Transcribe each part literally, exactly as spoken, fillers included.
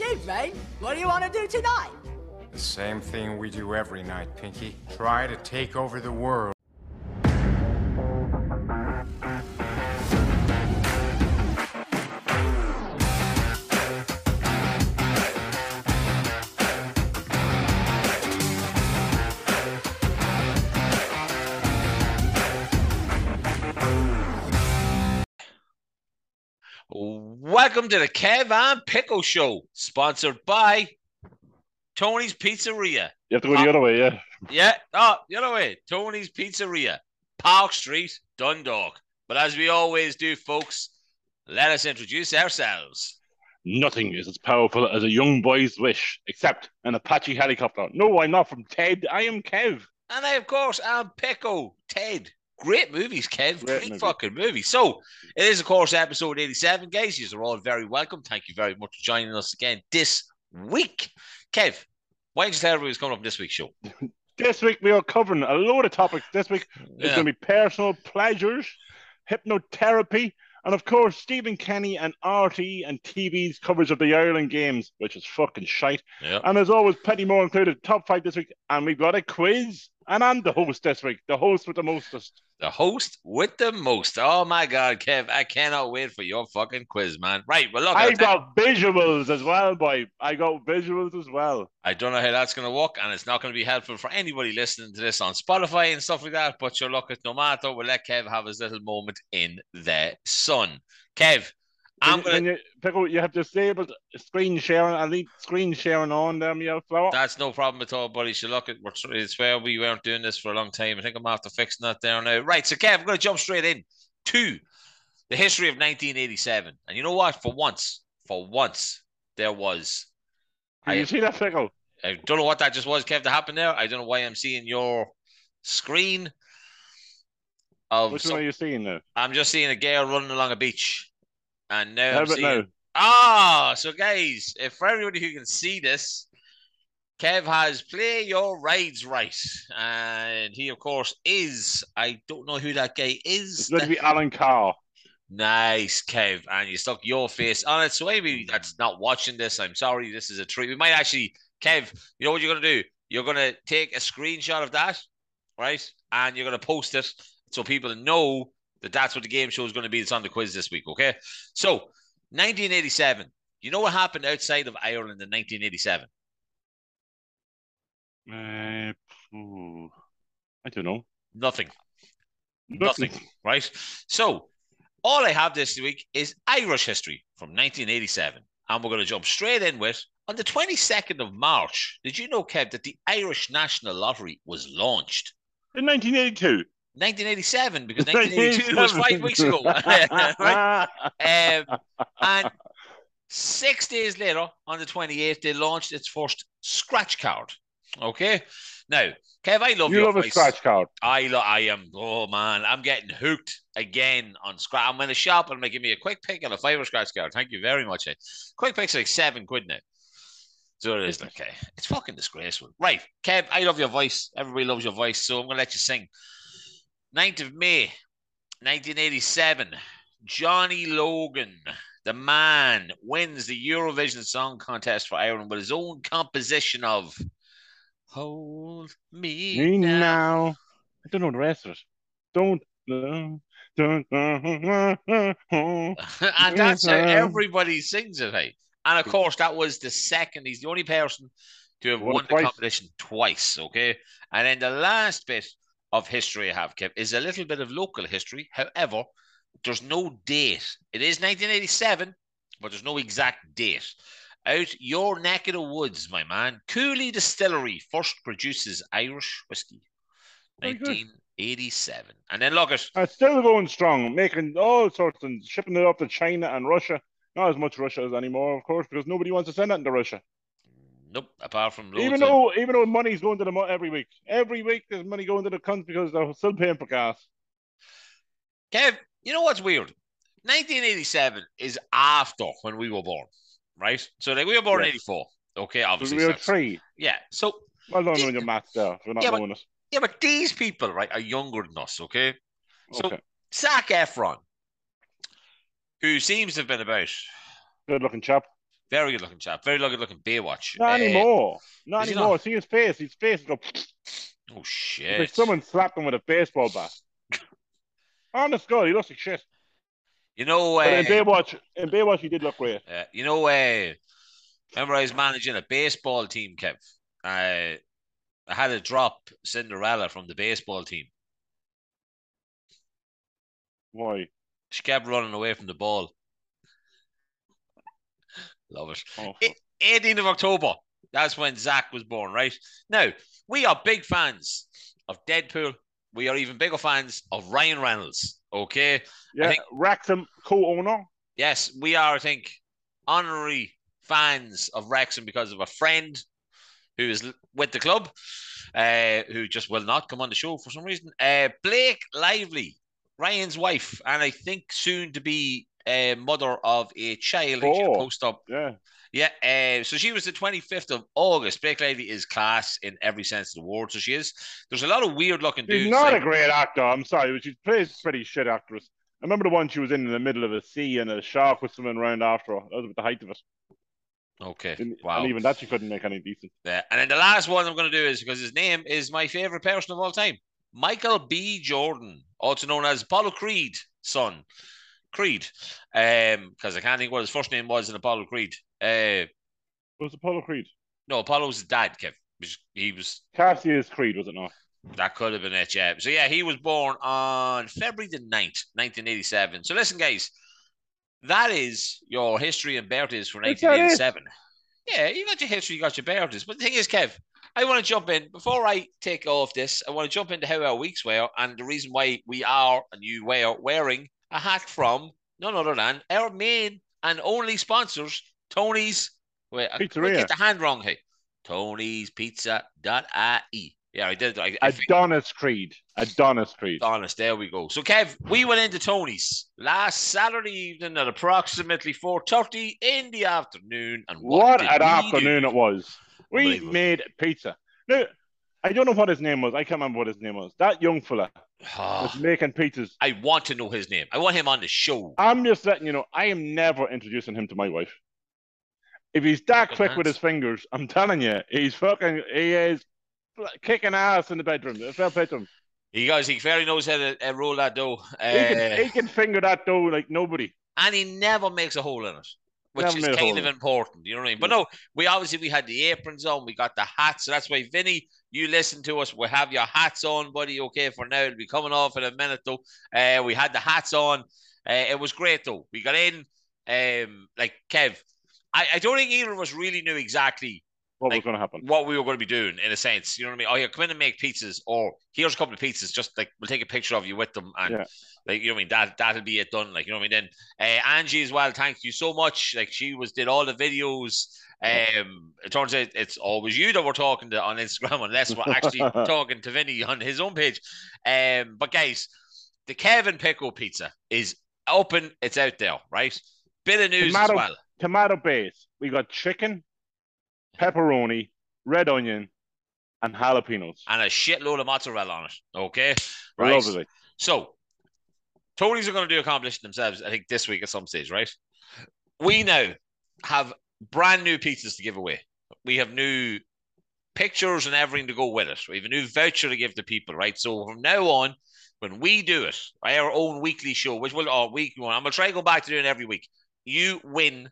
Chief, mate, what do you want to do tonight? The same thing we do every night, Pinky. Try to take over the world. Welcome to the Kev and Pickle Show, sponsored by Tony's Pizzeria. You have to go the other way, yeah. Yeah, oh, the other way. Tony's Pizzeria, Park Street, Dundalk. But as we always do, folks, let us introduce ourselves. Nothing is as powerful as a young boy's wish, except an Apache helicopter. No, I'm not from Ted. I am Kev. And I, of course, am Pickle, Ted. Great movies, Kev. Great, Great movie. fucking movie. So, it is, of course, episode eighty-seven, guys. You are all very welcome. Thank you very much for joining us again this week. Kev, why don't you tell everybody what's coming up this week's show? This week, we are covering a load of topics. This week, yeah. It's going to be personal pleasures, hypnotherapy, and, of course, Stephen Kenny and R T E and T V's coverage of the Ireland games, which is fucking shite. Yeah. And, as always, plenty more included. Top five this week, and we've got a quiz. And I'm the host this week, the host with the mostest. The host with the most. Oh, my God, Kev, I cannot wait for your fucking quiz, man. Right, well, look. I got visuals as well, boy. I got visuals as well. I don't know how that's going to work, and it's not going to be helpful for anybody listening to this on Spotify and stuff like that, but sure, look, no matter, we'll let Kev have his little moment in the sun. Kev, I'm going to... Pickle, you have disabled screen sharing. I need screen sharing on them, you flower. That's no problem at all, buddy. So look, it's where we weren't doing this for a long time. I think I'm after fixing that there now. Right, so Kev, I'm going to jump straight in to the history of nineteen eighty-seven. And you know what? For once, for once, there was... Did I, you see that, Pickle? I don't know what that just was, Kev, that happened there. I don't know why I'm seeing your screen. Of Which some... one are you seeing now? I'm just seeing a girl running along a beach. And now How I'm seeing... Ah, so guys, if for everybody who can see this, Kev has Play Your Rides Right. And he, of course, is... I don't know who that guy is. It's going to be Alan Carr. Nice, Kev. And you stuck your face on it. So maybe that's not watching this. I'm sorry. This is a treat. We might actually... Kev, you know what you're going to do? You're going to take a screenshot of that, right? And you're going to post it so people know... That that's what the game show is going to be. It's on the quiz this week, okay? So, nineteen eighty-seven. You know what happened outside of Ireland in nineteen eighty-seven? Uh, oh, I don't know. Nothing. Nothing. Nothing, right? So, all I have this week is Irish history from nineteen eighty-seven. And we're going to jump straight in with, on the twenty-second of March, did you know, Kev, that the Irish National Lottery was launched? In nineteen eighty-two. nineteen eighty-seven, because nineteen eighty-two was five weeks ago. Right? um, and six days later, on the twenty-eighth, they launched its first scratch card. Okay? Now, Kev, I love you. You love a scratch card. I, lo- I am, oh man, I'm getting hooked again on scratch. I'm in the shop and they give me a quick pick and a fiver scratch card. Thank you very much. Eh? Quick pick's like seven quid now. So it is, okay. It's fucking disgraceful. Right, Kev, I love your voice. Everybody loves your voice, so I'm going to let you sing. ninth of May, nineteen eighty-seven, Johnny Logan, the man, wins the Eurovision Song Contest for Ireland with his own composition of Hold Me, me now. now. I don't know the rest of it. Don't, don't, don't, and that's how everybody sings it, hey? And, of course, that was the second. He's the only person to have won, won the twice. competition twice, okay? And then the last bit of history I have, Kev, is a little bit of local history. However, there's no date. It is nineteen eighty-seven, but there's no exact date. Out your neck of the woods, my man, Cooley Distillery first produces Irish whiskey. nineteen eighty-seven. And then look at... It's still going strong, making all sorts and shipping it up to China and Russia. Not as much Russia as anymore, of course, because nobody wants to send that into Russia. Nope, apart from... Even of... though even though money's going to them every week. Every week there's money going to the cunts because they're still paying for gas. Kev, you know what's weird? nineteen eighty-seven is after when we were born, right? So like, we were born yes. in eighty-four. Okay, obviously. We were three. Yeah, so... Well done these... on your maths there. We're not yeah, knowing but, it. Yeah, but these people, right, are younger than us, okay? So, okay. Zac Efron, who seems to have been about... Good-looking chap. Very good looking chap. Very good looking Baywatch. Not uh, anymore. Not anymore. Not? See his face. His face go. Oh shit! Like someone slapped him with a baseball bat. Honest God, he looks like shit. You know, uh, but in Baywatch, in Baywatch, he did look great. Uh, you know, uh, remember I was managing a baseball team, Kev. I I had to drop Cinderella from the baseball team. Why? She kept running away from the ball. Love it. Oh. eighteenth of October. That's when Zac was born, right? Now, we are big fans of Deadpool. We are even bigger fans of Ryan Reynolds, okay? Yeah, I think, Wrexham co-owner. Yes, we are, I think, honorary fans of Wrexham because of a friend who is with the club, uh, who just will not come on the show for some reason. Uh, Blake Lively, Ryan's wife, and I think soon to be uh, mother of a child. Oh, post-op. Yeah. Yeah, uh, so she was the twenty-fifth of August. Blake Lively is class in every sense of the word, so she is. There's a lot of weird-looking dudes. She's not like a great actor, I'm sorry, but she plays pretty shit actress. I remember the one she was in in the middle of a sea and a shark was swimming around after her. That was about the height of it. Okay, and, wow. And even that she couldn't make any decent. Yeah. And then the last one I'm going to do is, because his name is my favourite person of all time, Michael B. Jordan, also known as Apollo Creed, son. Creed. Um, because I can't think what his first name was in Apollo Creed. Uh, it was Apollo Creed. No, Apollo was his dad, Kev. He was Cassius Creed, was it not? That could have been it, yeah. So yeah, he was born on February the ninth, nineteen eighty-seven. So listen, guys, that is your history and birthdays for nineteen eighty-seven. Yeah, you got your history, you got your birthdays. But the thing is, Kev, I want to jump in before I take off this. I want to jump into how our weeks were and the reason why we are and you were wearing a hat from none other than our main and only sponsors. Tony's, wait, I get the hand wrong here. Tony's Pizza dot I E. Yeah, I did. I, I Adonis think. Creed. Adonis Creed. Adonis, there we go. So, Kev, we went into Tony's last Saturday evening at approximately four thirty in the afternoon. And What, what an afternoon do? It was. We made pizza. Now, I don't know what his name was. I can't remember what his name was. That young fella was making pizzas. I want to know his name. I want him on the show. I'm just letting you know, I am never introducing him to my wife. If he's that quick with his fingers, I'm telling you, he's fucking, he is kicking ass in the bedroom. The bedroom. He goes, he fairly knows how to uh, roll that dough. Uh, he, can, he can finger that dough like nobody. And he never makes a hole in it, which never is kind of important. You know what I mean? Yeah. But no, we obviously, we had the aprons on, we got the hats. So that's why, Vinny, you listen to us. We'll have your hats on, buddy. Okay, for now. It'll be coming off in a minute, though. Uh, we had the hats on. Uh, it was great, though. We got in, um, like, Kev, I, I don't think either of us really knew exactly what like, was going to happen, what we were going to be doing, in a sense. You know what I mean? Oh, yeah, come in and make pizzas, or here's a couple of pizzas. Just like we'll take a picture of you with them, and yeah. like you know what I mean. That that'll be it done. Like you know what I mean. Then uh, Angie as well. Thank you so much. Like she was did all the videos. Um, it turns out it's always you that we're talking to on Instagram, unless we're actually talking to Vinny on his own page. Um, but guys, the Kevin Pico pizza is open. It's out there, right? Bit of news Tomato- as well. Tomato base. We got chicken, pepperoni, red onion, and jalapenos. And a shitload of mozzarella on it. Okay? Right. Lovely. So, Tony's are going to do accomplishing themselves, I think, this week at some stage, right? We now have brand new pizzas to give away. We have new pictures and everything to go with it. We have a new voucher to give to people, right? So, from now on, when we do it, right, our own weekly show, which will, or weekly one, I'm going to try and go back to doing it every week. You win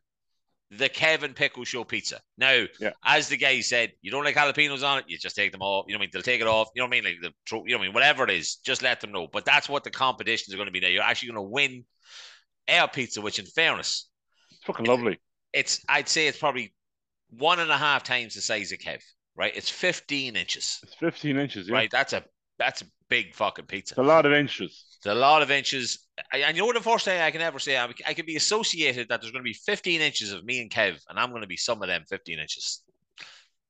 the Kevin Pickle Show pizza. Now, yeah. as the guy said, you don't like jalapenos on it, you just take them off. You know what I mean? They'll take it off. You know what I mean? Like the, you know what I mean? Whatever it is, just let them know. But that's what the competitions are going to be now. You're actually going to win our pizza, which in fairness, it's fucking lovely. It's, I'd say it's probably one and a half times the size of Kev, right? It's fifteen inches. It's fifteen inches, yeah. Right? That's a, that's a big fucking pizza. It's a lot of inches. It's a lot of inches. And you know what the first thing I can ever say, I, I can be associated that there's going to be fifteen inches of me and Kev, and I'm going to be some of them fifteen inches.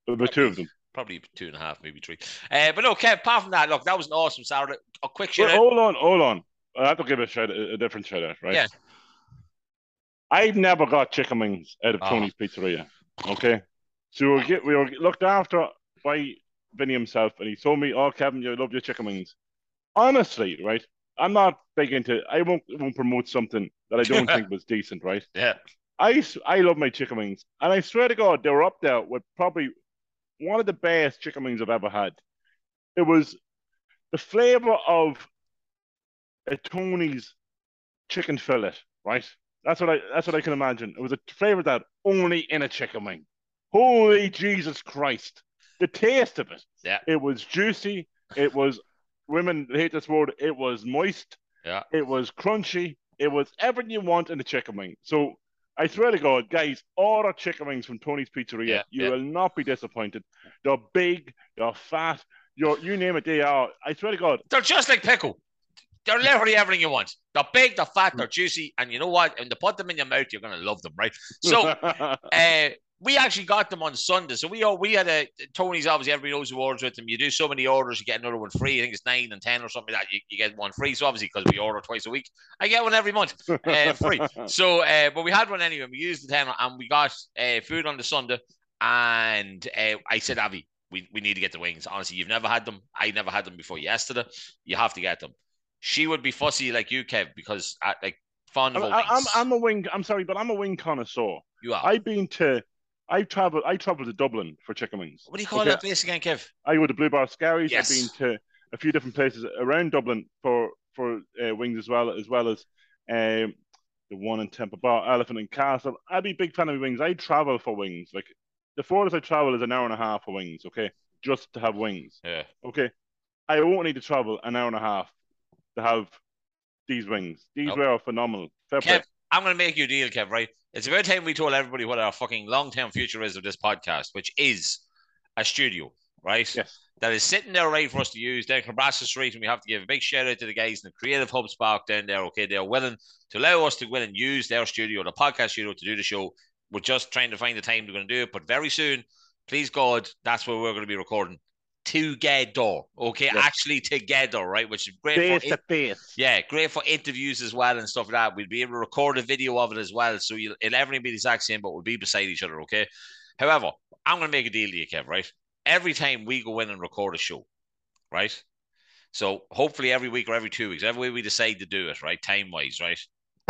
There'll be two of them. Probably two and a half, maybe three. Uh, but no, Kev, apart from that, look, that was an awesome Saturday. A quick shout-out. Hold on, hold on. I have to give a, shout, a different shout-out, right? Yeah. I've never got chicken wings out of oh. Tony's Pizzeria, okay? So we were, get, we were looked after by Vinny himself, and he told me, oh, Kevin, you love your chicken wings. Honestly, right? I'm not big into I won't won't promote something that I don't think was decent, right? Yeah. I, I love my chicken wings, and I swear to God, they were up there with probably one of the best chicken wings I've ever had. It was the flavour of a Tony's chicken fillet, right? That's what I that's what I can imagine. It was a flavour of that only in a chicken wing. Holy Jesus Christ. The taste of it. Yeah. It was juicy. It was, women hate this word, it was moist. Yeah. It was crunchy. It was everything you want in a chicken wing. So I swear to God, guys, order chicken wings from Tony's Pizzeria. Yeah, you yeah. will not be disappointed. They're big, they're fat, you're, you name it, they are. I swear to God. They're just like pickle. They're literally everything you want. They're big, they're fat, they're juicy, and you know what? When they put them in your mouth, you're going to love them, right? So, uh, we actually got them on Sunday. So we all, we had a Tony's, obviously everybody knows who orders with them. You do so many orders, you get another one free. I think it's nine and ten or something like that. You, you get one free. So obviously, because we order twice a week, I get one every month uh, free. So, uh, but we had one anyway. We used the ten and we got uh, food on the Sunday. And uh, I said, Avi, we, we need to get the wings. Honestly, you've never had them. I never had them before yesterday. You have to get them. She would be fussy like you, Kev, because I, like fond of. I, I'm I'm a wing. I'm sorry, but I'm a wing connoisseur. You are. I've been to. I've travelled I travelled to Dublin for chicken wings. What do you call okay. that place again, Kev? I go to Blue Bar Scarries. Yes. I've been to a few different places around Dublin for, for uh, wings as well, as well as um, the one in Temple Bar, Elephant and Castle. I'd be a big fan of wings. I travel for wings. Like, the furthest I travel is an hour and a half for wings, okay? Just to have wings. Yeah. Okay? I won't need to travel an hour and a half to have these wings. These nope. were phenomenal. Fair play. Kev, I'm going to make you a deal, Kev, right? It's about time we told everybody what our fucking long-term future is of this podcast, which is a studio, right? Yes. That is sitting there ready for us to use down Cambasa Street, and we have to give a big shout-out to the guys in the Creative Hub Spark down there, okay? They're willing to allow us to go in and use their studio, the podcast studio, to do the show. We're just trying to find the time we're going to do it, but very soon, please God, that's where we're going to be recording. Together, okay, yes. actually together, right? Which is great face for to face. Yeah, great for interviews as well and stuff like that. We'll be able to record a video of it as well, so you'll, it'll everything be the exact same, but we'll be beside each other, okay? However, I'm going to make a deal to you, Kev, right? Every time we go in and record a show, right? So hopefully every week or every two weeks, every way we decide to do it, right? Time wise, right?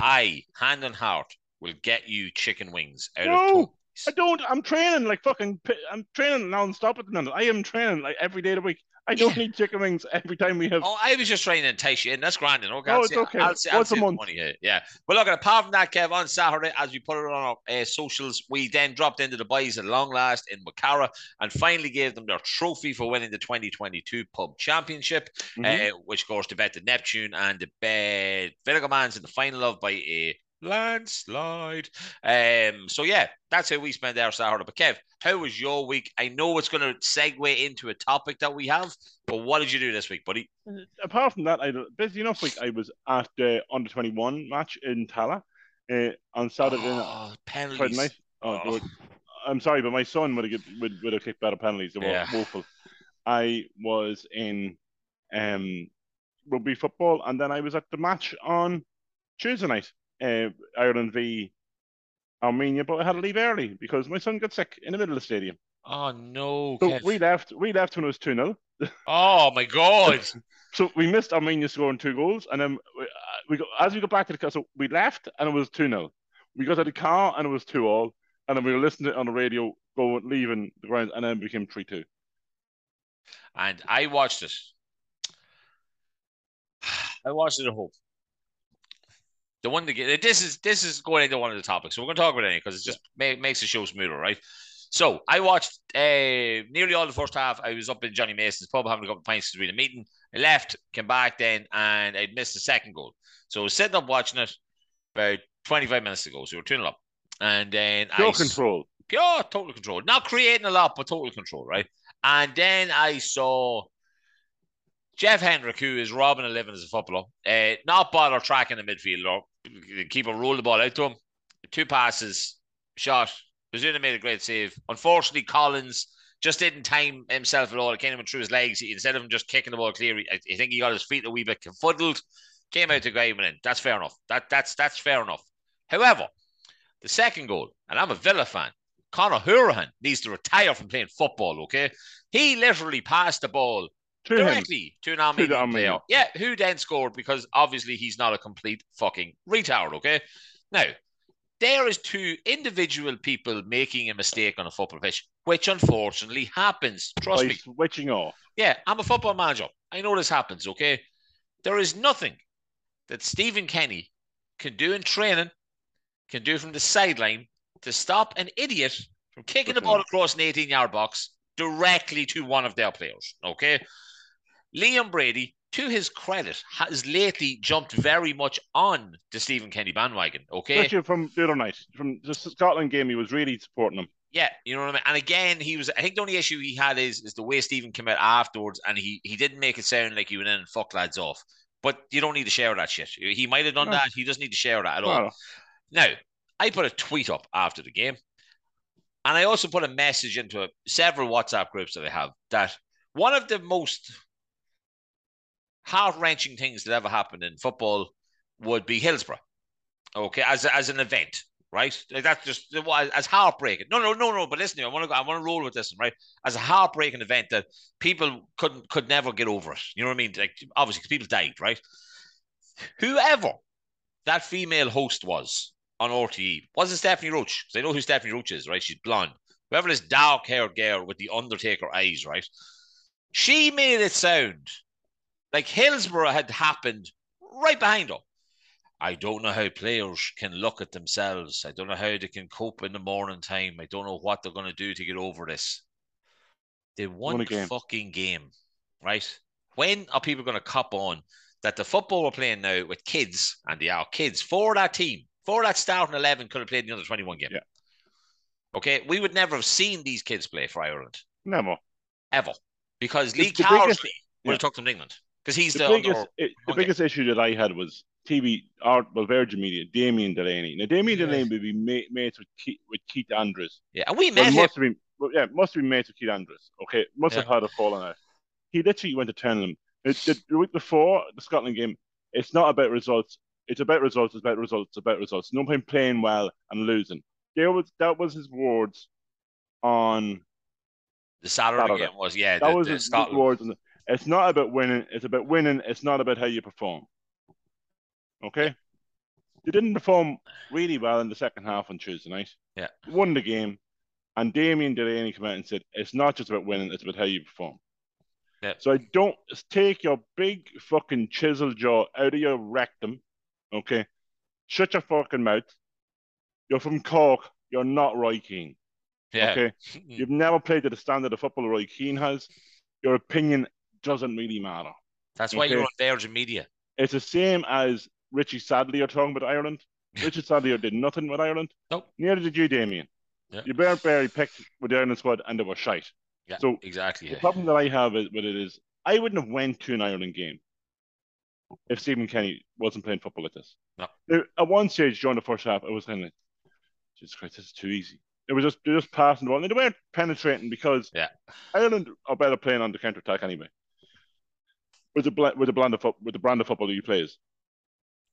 I, hand on heart, will get you chicken wings out no. of. I don't. I'm training like fucking. I'm training non-stop at the minute. I am training like every day of the week. I don't yeah. need chicken wings every time we have. Oh, I was just trying to entice you in. That's grand. Okay, no, I'll it's see, okay. I'll see, I'll Once see a month. Money here. Yeah. But look, apart from that, Kev, on Saturday, as we put it on our uh, socials, we then dropped into the boys at long last in Macara and finally gave them their trophy for winning the twenty twenty-two Pub Championship, mm-hmm. uh, which goes to bet the Neptune and the bet Vinegar Mans in the final of by a. landslide. Um, so yeah, that's how we spend our Saturday. But Kev, how was your week? I know it's going to segue into a topic that we have, but what did you do this week, buddy? Apart from that, I busy enough week. I was at the under twenty-one match in Tala uh, on Saturday oh, night. Friday night. Oh, oh. I'm sorry, but my son would have would, would have kicked better penalties. They were yeah. woeful. I was in um rugby football, and then I was at the match on Tuesday night. Uh, Ireland v Armenia, but I had to leave early because my son got sick in the middle of the stadium. Oh no! So Kev. we left. We left when it was two nil. Oh my God! So we missed Armenia scoring two goals, and then we, uh, we got, as we got back to the car, so we left and it was two nil. We got to the car and it was two all, and then we were listening to it on the radio going leaving the ground, and then it became three two. And I watched it. I watched it at home. The one that get this is this is going into one of the topics, so we're going to talk about it anyway because it just yeah. ma- makes the show smoother, right? So I watched uh, nearly all the first half. I was up in Johnny Mason's pub having a couple of pints to read a meeting. I left, came back then, and I missed the second goal. So I was sitting up watching it about twenty-five minutes ago. So we were tuning up, and then pure I, control, pure total control, not creating a lot, but total control, right? And then I saw Jeff Hendrick, who is robbing a living as a footballer, uh, not bother tracking the midfielder. The keeper rolled the ball out to him. Two passes, shot. Bazuna made a great save. Unfortunately, Collins just didn't time himself at all. It came in through his legs. He, instead of him just kicking the ball clear, I, I think he got his feet a wee bit confuddled. Came out to go in. That's fair enough. That that's that's fair enough. However, the second goal, and I'm a Villa fan, Conor Hourihan needs to retire from playing football, okay? He literally passed the ball directly to an Armenian player. Yeah, who then scored because obviously he's not a complete fucking retard, okay? Now, there is two individual people making a mistake on a football pitch, which unfortunately happens. Trust me. Switching off. Yeah, I'm a football manager. I know this happens, okay? There is nothing that Stephen Kenny can do in training, can do from the sideline, to stop an idiot from kicking the ball across an eighteen-yard box directly to one of their players, okay? Liam Brady, to his credit, has lately jumped very much on the Stephen Kenny bandwagon, okay? Especially from the other night, from the Scotland game, he was really supporting them. Yeah, you know what I mean? And again, he was, I think the only issue he had is, is the way Stephen came out afterwards, and he, he didn't make it sound like he went in and fucked lads off. But you don't need to share that shit. He might have done no. that. He doesn't need to share that at no. all. Now, I put a tweet up after the game, and I also put a message into a, several WhatsApp groups that I have, that one of the most heart-wrenching things that ever happened in football would be Hillsborough, okay, as as an event, right? Like that's just as heartbreaking. No, no, no, no. But listen, I want to I want to roll with this one, right? As a heartbreaking event that people couldn't could never get over it. You know what I mean? Like obviously, because people died, right? Whoever that female host was on R T E wasn't Stephanie Roche, because I know who Stephanie Roche is, right? She's blonde. Whoever this dark-haired girl with the Undertaker eyes, right? She made it sound like Hillsborough had happened right behind her. I don't know how players can look at themselves. I don't know how they can cope in the morning time. I don't know what they're going to do to get over this. They won the game. Fucking game, right? When are people going to cop on that the football we're playing now with kids, and they are kids, for that team, for that starting eleven could have played the under twenty-one game. Yeah. Okay? We would never have seen these kids play for Ireland. Never. Ever. Because it's Lee Carsley would have took them to England. Because he's the, the biggest, it, the biggest issue that I had was T V, or well, Virgin Media, Damien Delaney. Now, Damien yeah. Delaney would be mate, mates with Keith, with Keith Andrews. Yeah, and we met him. Must have been, yeah, must have been mates with Keith Andrews. Okay, must yeah. have had a falling out. He literally went to Turnham. The week before the Scotland game, it's not about results. It's about results, it's about results, it's about results. No point playing well and losing. There was, that was his words on the Saturday, Saturday. game, was, yeah. That the, was the his Scotland. words on the, It's not about winning. It's about winning. It's not about how you perform. Okay? They didn't perform really well in the second half on Tuesday night. Yeah. They won the game. And Damien Delaney came out and said, it's not just about winning. It's about how you perform. Yeah. So I don't take your big fucking chisel jaw out of your rectum. Okay? Shut your fucking mouth. You're from Cork. You're not Roy Keane. Yeah. Okay? You've never played to the standard of football Roy Keane has. Your opinion doesn't really matter. That's why okay? you're on Virgin Media. It's the same as Richie Sadlier talking about Ireland. Richie Sadlier did nothing with Ireland. Nope. Neither did you, Damien. Yeah. You weren't very picked with the Ireland squad, and they were shite. Yeah, so exactly. The yeah. problem that I have is, with it is I wouldn't have went to an Ireland game if Stephen Kenny wasn't playing football like this. No. There, at one stage during the first half, I was kind of like, Jesus Christ, this is too easy. It was just, they were just passing the ball. And they weren't penetrating because yeah. Ireland are better playing on the counter-attack anyway. With the, with, the brand of, with the brand of football that he plays.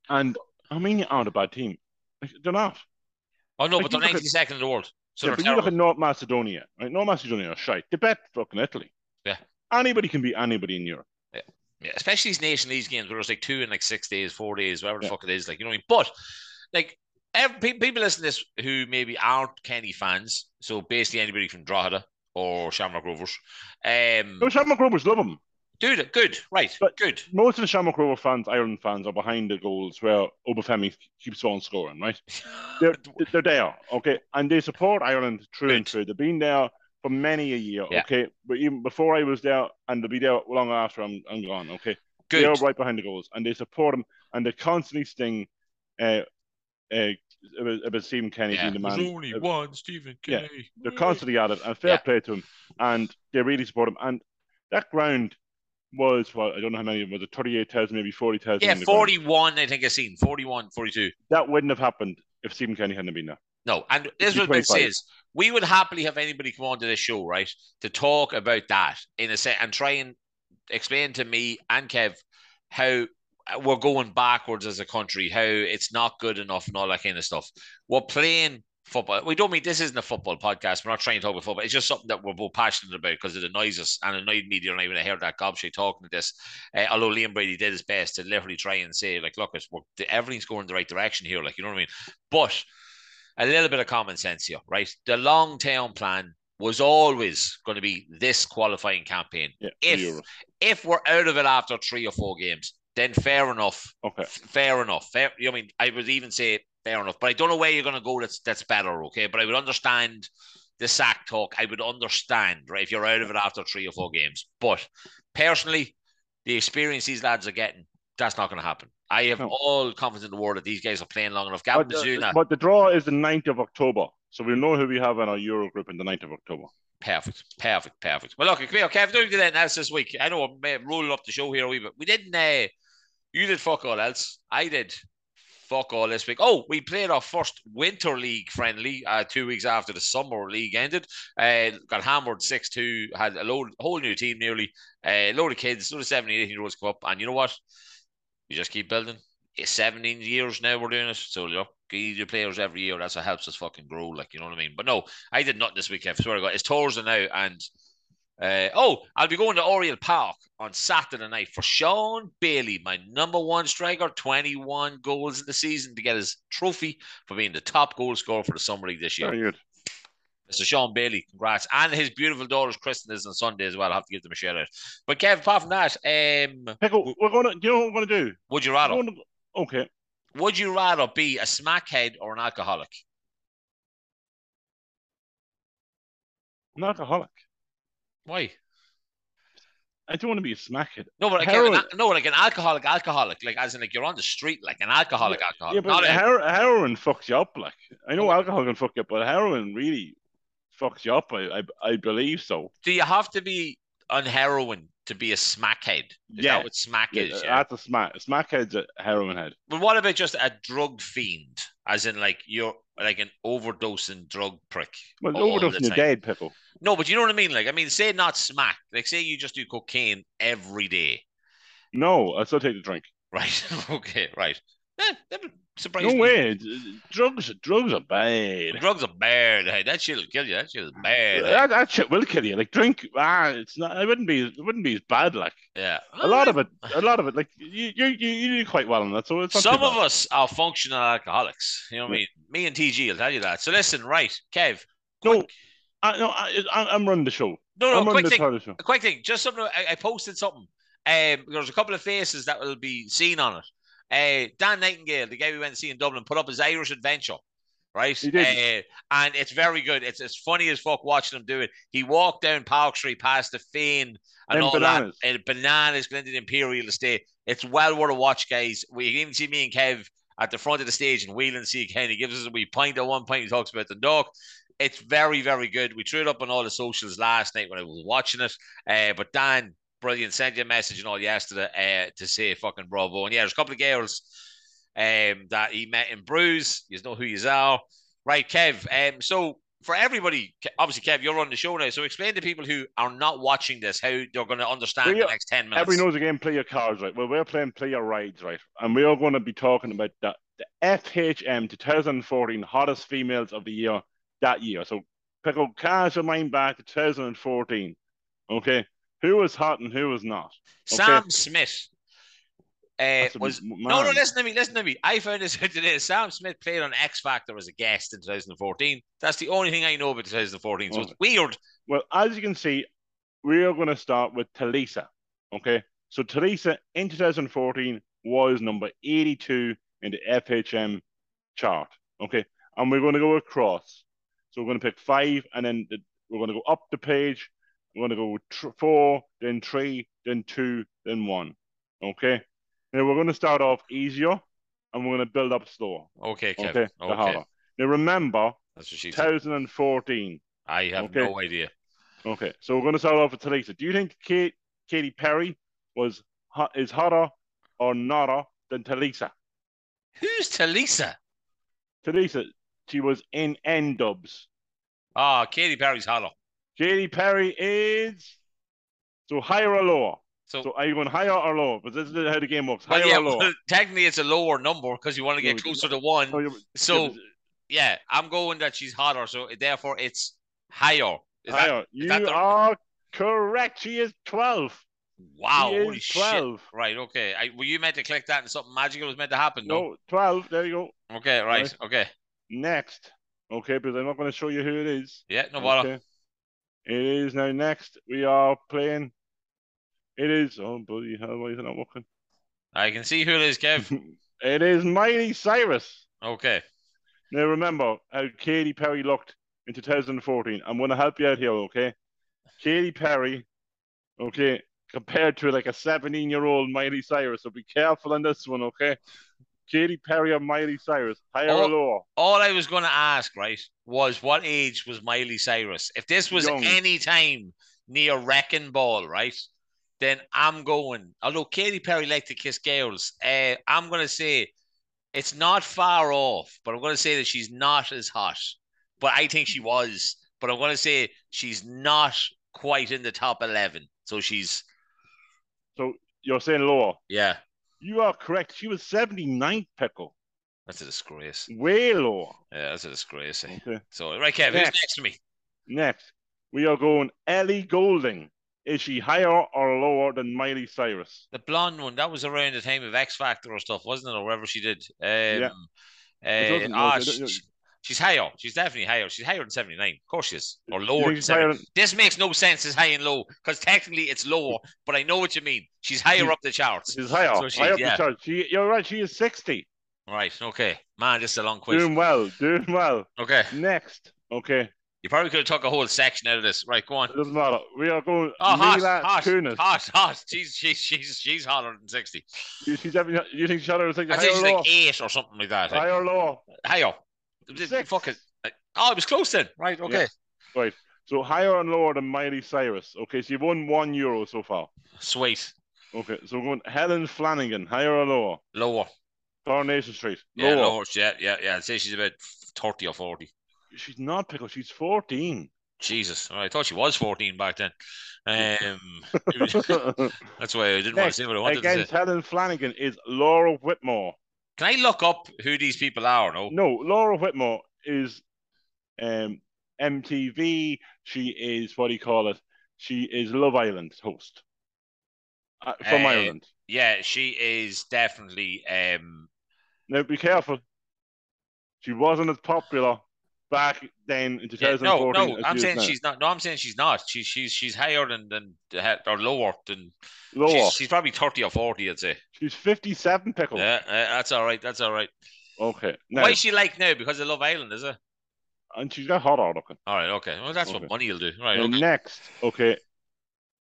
And I mean, you aren't a bad team. Like, they're not. Oh, no, like, but they're ninety-second in the world. So yeah, but terrible. You look at North Macedonia. Right? North Macedonia are shite. They bet fucking Italy. Yeah. Anybody can beat anybody in Europe. Yeah. yeah. Especially these Nation League games where it's like two in like six days, four days, whatever the yeah. fuck it is. Like, you know what I mean? But, like, every, people listening to this who maybe aren't Kenny fans, so basically anybody from Drogheda or Shamrock Rovers. Um, no, Shamrock Rovers love them. Dude, good, right, but good. Most of the Shamrock Rovers fans, Ireland fans, are behind the goals where Obafemi keeps on scoring, right? They're, they're there, okay? And they support Ireland through good. and through. They've been there for many a year, yeah. okay? But even before I was there, and they'll be there long after I'm, I'm gone, okay? Good. They're right behind the goals, and they support them, and they constantly sting uh, uh, about Stephen Kenny yeah. being the man. There's only uh, one Stephen Kenny. Yeah, they're constantly at it, and fair yeah. play to him, and they really support him. And that ground was, well, I don't know how many, was it thirty-eight thousand, maybe forty thousand? Yeah, forty-one, I think I've seen. forty-one, forty-two. That wouldn't have happened if Stephen Kenny hadn't been there. No, and this is what it says. We would happily have anybody come on to this show, right, to talk about that in a set and try and explain to me and Kev how we're going backwards as a country, how it's not good enough and all that kind of stuff. We're playing football. We don't mean this isn't a football podcast. We're not trying to talk about football. It's just something that we're both passionate about because it annoys us and annoyed me the other night when I heard that gobshite talking to this. Uh, although Liam Brady did his best to literally try and say, like, look, it's, we're, everything's going in the right direction here. Like, you know what I mean? But a little bit of common sense here, right? The long-term plan was always going to be this qualifying campaign. Yeah, if, if we're out of it after three or four games, then fair enough. Okay. Fair enough. Fair, I mean, I would even say fair enough. But I don't know where you're going to go that's, that's better, okay? But I would understand the sack talk. I would understand, right, if you're out of it after three or four games. But personally, the experience these lads are getting, that's not going to happen. I have no. all confidence in the world that these guys are playing long enough. But the, but the draw is the ninth of October. So we know who we have in our Euro group on the ninth of October. Perfect, perfect, perfect. Well, look, come here, Kev, doing that analysis this week. I know I'm uh, rolling up the show here a wee bit. We didn't, uh, you did fuck all else. I did fuck all this week. Oh, we played our first Winter League friendly uh, two weeks after the Summer League ended. Uh, got hammered six two, had a load, whole new team nearly, a uh, load of kids, load of seventeen, eighteen-year-olds come up. And you know what? You just keep building. It's seventeen years now we're doing it. So, look, easier players every year. That's what helps us fucking grow. Like, you know what I mean? But no, I did not this week. I swear to God. It's Thursday now. And, uh, oh, I'll be going to Oriel Park on Saturday night for Sean Bailey, my number one striker, twenty-one goals in the season, to get his trophy for being the top goal scorer for the Summer League this year. Very good. Mister Sean Bailey, congrats. And his beautiful daughter's christening is on Sunday as well. I'll have to give them a shout out. But, Kev, apart from that... Um, Pickle, we're gonna, do you know what we're going to do? Would you rather? To, okay. Would you rather be a smackhead or an alcoholic? An alcoholic. Why? I don't want to be a smackhead. No, but like an, no, like an alcoholic, alcoholic, like as in like you're on the street, like an alcoholic, yeah, alcoholic. Yeah, but a, her- heroin fucks you up. Like I know alcohol can fuck you up, but heroin really fucks you up. I, I, I believe so. Do you have to be on heroin to be a smackhead? Is yeah. that what smack yeah, is? Yeah? That's a smack. A smackhead's a heroin head. But what about just a drug fiend? As in like you're like an overdosing drug prick. Well, overdosing you're dead, people. No, but you know what I mean? Like, I mean, say not smack. Like, say you just do cocaine every day. No, I still take the drink. Right. Okay, right. Eh, that would surprise no me. Way. Drugs, drugs are bad. Drugs are bad. Hey, that shit will kill you. That shit is bad. That, hey. that shit will kill you. Like drink, ah, it's not. It wouldn't be. It wouldn't be as bad. Like, yeah, a lot of it. A lot of it. Like you, you, you do quite well on that. So it's some of us are functional alcoholics. You know what yeah. I mean? Me and T G will tell you that. So listen, right, Kev. No, I, no, I, I'm running the show. No, no, quick thing, show. quick thing. Just something. I, I posted something. Um, there's a couple of faces that will be seen on it. Uh, Dan Nightingale, the guy we went to see in Dublin, put up his Irish adventure, right? He did. Uh, and it's very good. It's as funny as fuck watching him do it. He walked down Park Street past the Fane and all bananas. that. Uh, bananas, Glendon Imperial Estate. It's well worth a watch, guys. We can even see me and Kev at the front of the stage in Whelan C. Ken. He gives us a wee pint at one point. He talks about the dog. It's very, very good. We threw it up on all the socials last night when I was watching it. Uh, but Dan... Brilliant. Sent you a message and all yesterday uh, to say fucking bravo. And yeah, there's a couple of girls um, that he met in Bruges. You know who you are. Right, Kev. Um, so for everybody, obviously, Kev, you're on the show now. So explain to people who are not watching this how they're going to understand play the your, next ten minutes. Everybody knows again, play your cards, right? Well, we're playing play your rides, right? And we are going to be talking about that, the F H M twenty fourteen hottest females of the year that year. So pick up cast your mind back to twenty fourteen. Okay. Who was hot and who was not? Okay. Sam Smith uh, was... Man. No, no, listen to me, listen to me. I found this out today. Sam Smith played on X Factor as a guest in twenty fourteen. That's the only thing I know about twenty fourteen, so okay. It's weird. Well, as you can see, we are going to start with Talisa, okay? So Talisa in twenty fourteen was number eighty-two in the F H M chart, okay? And we're going to go across. So we're going to pick five, and then the, we're going to go up the page. We're going to go with tr- four, then three, then two, then one. Okay? Now, we're going to start off easier, and we're going to build up slower. Okay, Kevin. Okay? okay. Now, remember, That's what she twenty fourteen. Said. I have okay? no idea. Okay, so we're going to start off with Talisa. Do you think Kate, Katy Perry was is hotter or notter than Talisa? Who's Talisa? Talisa, she was in N-dubs. Ah, oh, Katy Perry's hotter. Katy Perry is so higher or lower. So, so are you going higher or lower? But this is how the game works. Higher well, yeah, or lower? Well, technically, it's a lower number because you want to get no, closer no, to one. No, so, no, yeah, I'm going that she's hotter. So, therefore, it's higher. Is higher. That, you that the... are correct. She is twelve. Wow. She holy twelve. Shit. Right. Okay. I, were you meant to click that and something magical was meant to happen? No, no twelve. There you go. Okay. Right. right. Okay. Next. Okay, but I'm not going to show you who it is. Yeah, no bother. Okay. It is now next. We are playing. It is. Oh, buddy, how why is it not working? I can see who it is, Kev. It is Miley Cyrus. Okay. Now, remember how Katy Perry looked in two thousand fourteen. I'm going to help you out here, okay? Katy Perry, okay, compared to like a seventeen-year-old Miley Cyrus. So be careful on this one, okay? Katy Perry or Miley Cyrus, higher all, or lower? All I was going to ask, right, was what age was Miley Cyrus? If this was Young. any time near Wrecking Ball, right, then I'm going, although Katy Perry liked to kiss girls, uh, I'm going to say it's not far off, but I'm going to say that she's not as hot. But I think she was. But I'm going to say she's not quite in the top eleven. So she's... So you're saying lower? Yeah. You are correct. She was seventy-ninth, Pickle. That's a disgrace. Way lower. Yeah, that's a disgrace. Eh? Okay. So, right, Kev, next. Who's next to me? Next, we are going Ellie Goulding. Is she higher or lower than Miley Cyrus? The blonde one. That was around the time of X Factor or stuff, wasn't it? Or whatever she did. Um, yeah. Uh, oh, she, she's higher. She's definitely higher. She's higher than seventy-nine. Of course she is. Or lower than seventy-nine. Than... This makes no sense as high and low, because technically it's lower, but I know what you mean. She's higher she's, up the charts. She's higher. So she's, higher yeah. up the charts. She, you're right. She is sixty. Right. Okay. Man, this is a long quiz. Doing well. Doing well. Okay. Next. Okay. You probably could have took a whole section out of this. Right, go on. It doesn't matter. We are going... Oh, hot, hot, hot, hot, hot. She's, she's, she's, she's hotter than sixty. You, she's every, you think she's hotter than sixty? I think she's like eight or something like that. Higher or lower? Higher. Six. Fuck it. Oh, it was close then. Right, okay. Yeah. Right. So higher and lower than Miley Cyrus. Okay, so you've won one euro so far. Sweet. Okay, so we're going Helen Flanagan. Higher or lower? Lower. Coronation Street. Lower. Yeah, lower. Yeah, yeah, yeah. I'd say she's about thirty or forty. She's not, Pickle. She's fourteen. Jesus. I thought she was fourteen back then. Um, that's why I didn't Next, want to say what I wanted against to say. Helen Flanagan is Laura Whitmore. Can I look up who these people are? No, no. Laura Whitmore is um, M T V. She is, what do you call it? She is Love Island host. Uh, from uh, Ireland. Yeah, she is definitely... Um... Now, be careful. She wasn't as popular back then in twenty fourteen. Yeah, no, no, I'm saying now. she's not. No, I'm saying she's not. She's she's she's higher than than or lower than. Lower. She's, she's probably thirty or forty. I'd say she's fifty-seven. Pickle. Yeah, uh, that's all right. That's all right. Okay. Now, why is she like now? Because of Love Island, is it? And she's got hotter looking. All right. Okay. Well, that's okay. What money will do. Right. Okay. Next. Okay.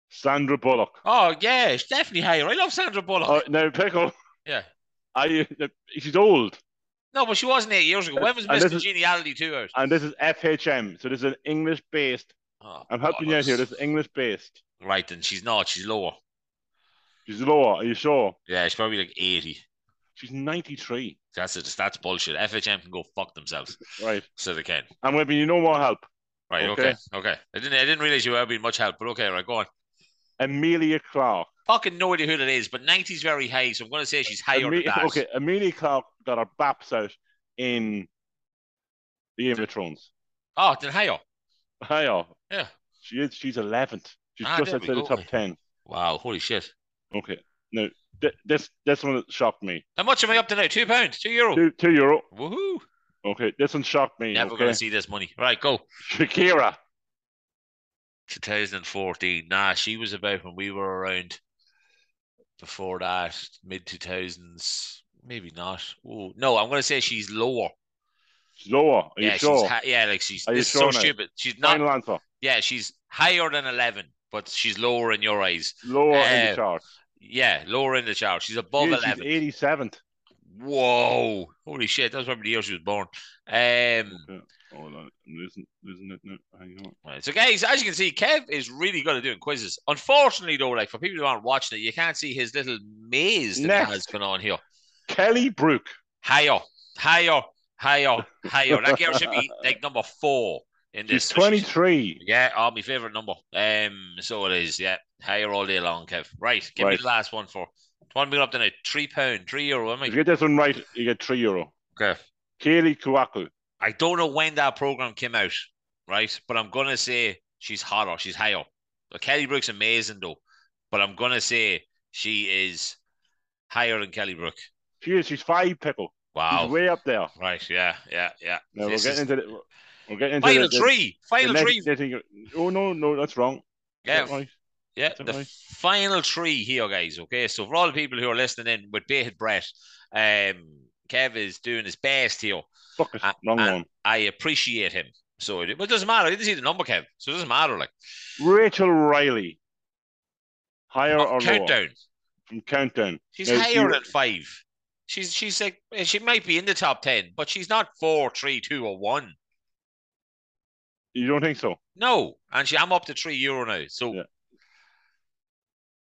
Sandra Bullock. Oh yeah, she's definitely higher. I love Sandra Bullock. Uh, now Pickle. Yeah. Are you? She's old. No, but she wasn't eight years ago. When was Miss Congeniality two hours? And this is F H M, so this is an English-based. Oh, I'm helping you out here. This is English-based. Right, then she's not. She's lower. She's lower. Are you sure? Yeah, she's probably like eighty. She's ninety-three. That's it. That's bullshit. F H M can go fuck themselves. Right. So they can. I'm going to be no more help. Right. Okay. Okay. okay. I didn't. I didn't realize you were being much help, but okay. Right. Go on. Amelia Clarke. Fucking no idea who that is, but ninety's very high, so I'm going to say she's higher Amelia, than that. Okay, Amelia Clarke got her baps out in the Game of Thrones. Oh, then higher. Higher. Yeah. She is. She's eleventh. She's ah, just outside the top ten. Wow, holy shit. Okay. Now, th this this one shocked me. How much am I up to now? Two pounds? Two euro? Two, two euro. Woohoo. Okay, this one shocked me. Never okay. going to see this money. Right, go. Shakira. twenty fourteen. Nah, she was about when we were around before that, mid two thousands. Maybe not. Ooh, no, I'm going to say she's lower. She's lower? Are yeah, you sure? She's yeah, like she's this sure so now? stupid. She's not. Final answer. Yeah, she's higher than eleven, but she's lower in your eyes. Lower uh, in the chart. Yeah, lower in the chart. She's above yeah, eleven. She's eighty-seventh. Whoa. Holy shit. That was probably the year she was born. Um, okay. Hold on. I'm losing, losing it now. Hang on. Right. So, guys, as you can see, Kev is really good at doing quizzes. Unfortunately, though, like for people who aren't watching it, you can't see his little maze that Next. has gone on here. Kelly Brook. Higher. Higher. Higher. Higher. That girl should be like number four in this. She's twenty-three. Yeah. Oh, my favorite number. Um, so it is. Yeah. Higher all day long, Kev. Right. Give right. me the last one for. One big up to now. Three pound, three euro. Am I? If you get this one right, you get three euro. Okay. Kaylee Kuaku. I don't know when that program came out, right? But I'm gonna say she's hotter. She's higher. But Kelly Brook's amazing though. But I'm gonna say she is higher than Kelly Brook. She is. She's five, Pickle. Wow. He's way up there. Right, yeah, yeah, yeah. No, we'll get into the, we'll get into Final the, three. Final the three. Thing. Oh, no, no, that's wrong. Yeah. That's right. Yeah, that's the right. Final three here, guys, okay? So for all the people who are listening in with bated breath, um, Kev is doing his best here. Fuck it, and, wrong and one. I appreciate him. So it, it doesn't matter. I didn't see the number, Kev. So it doesn't matter. Like Rachel Riley. Higher oh, or Countdown. Lower? From Countdown. She's now, higher than five. She's she's like she might be in the top ten, but she's not four, three, two, or one. You don't think so? No, and she I'm up to three euro now. So, yeah.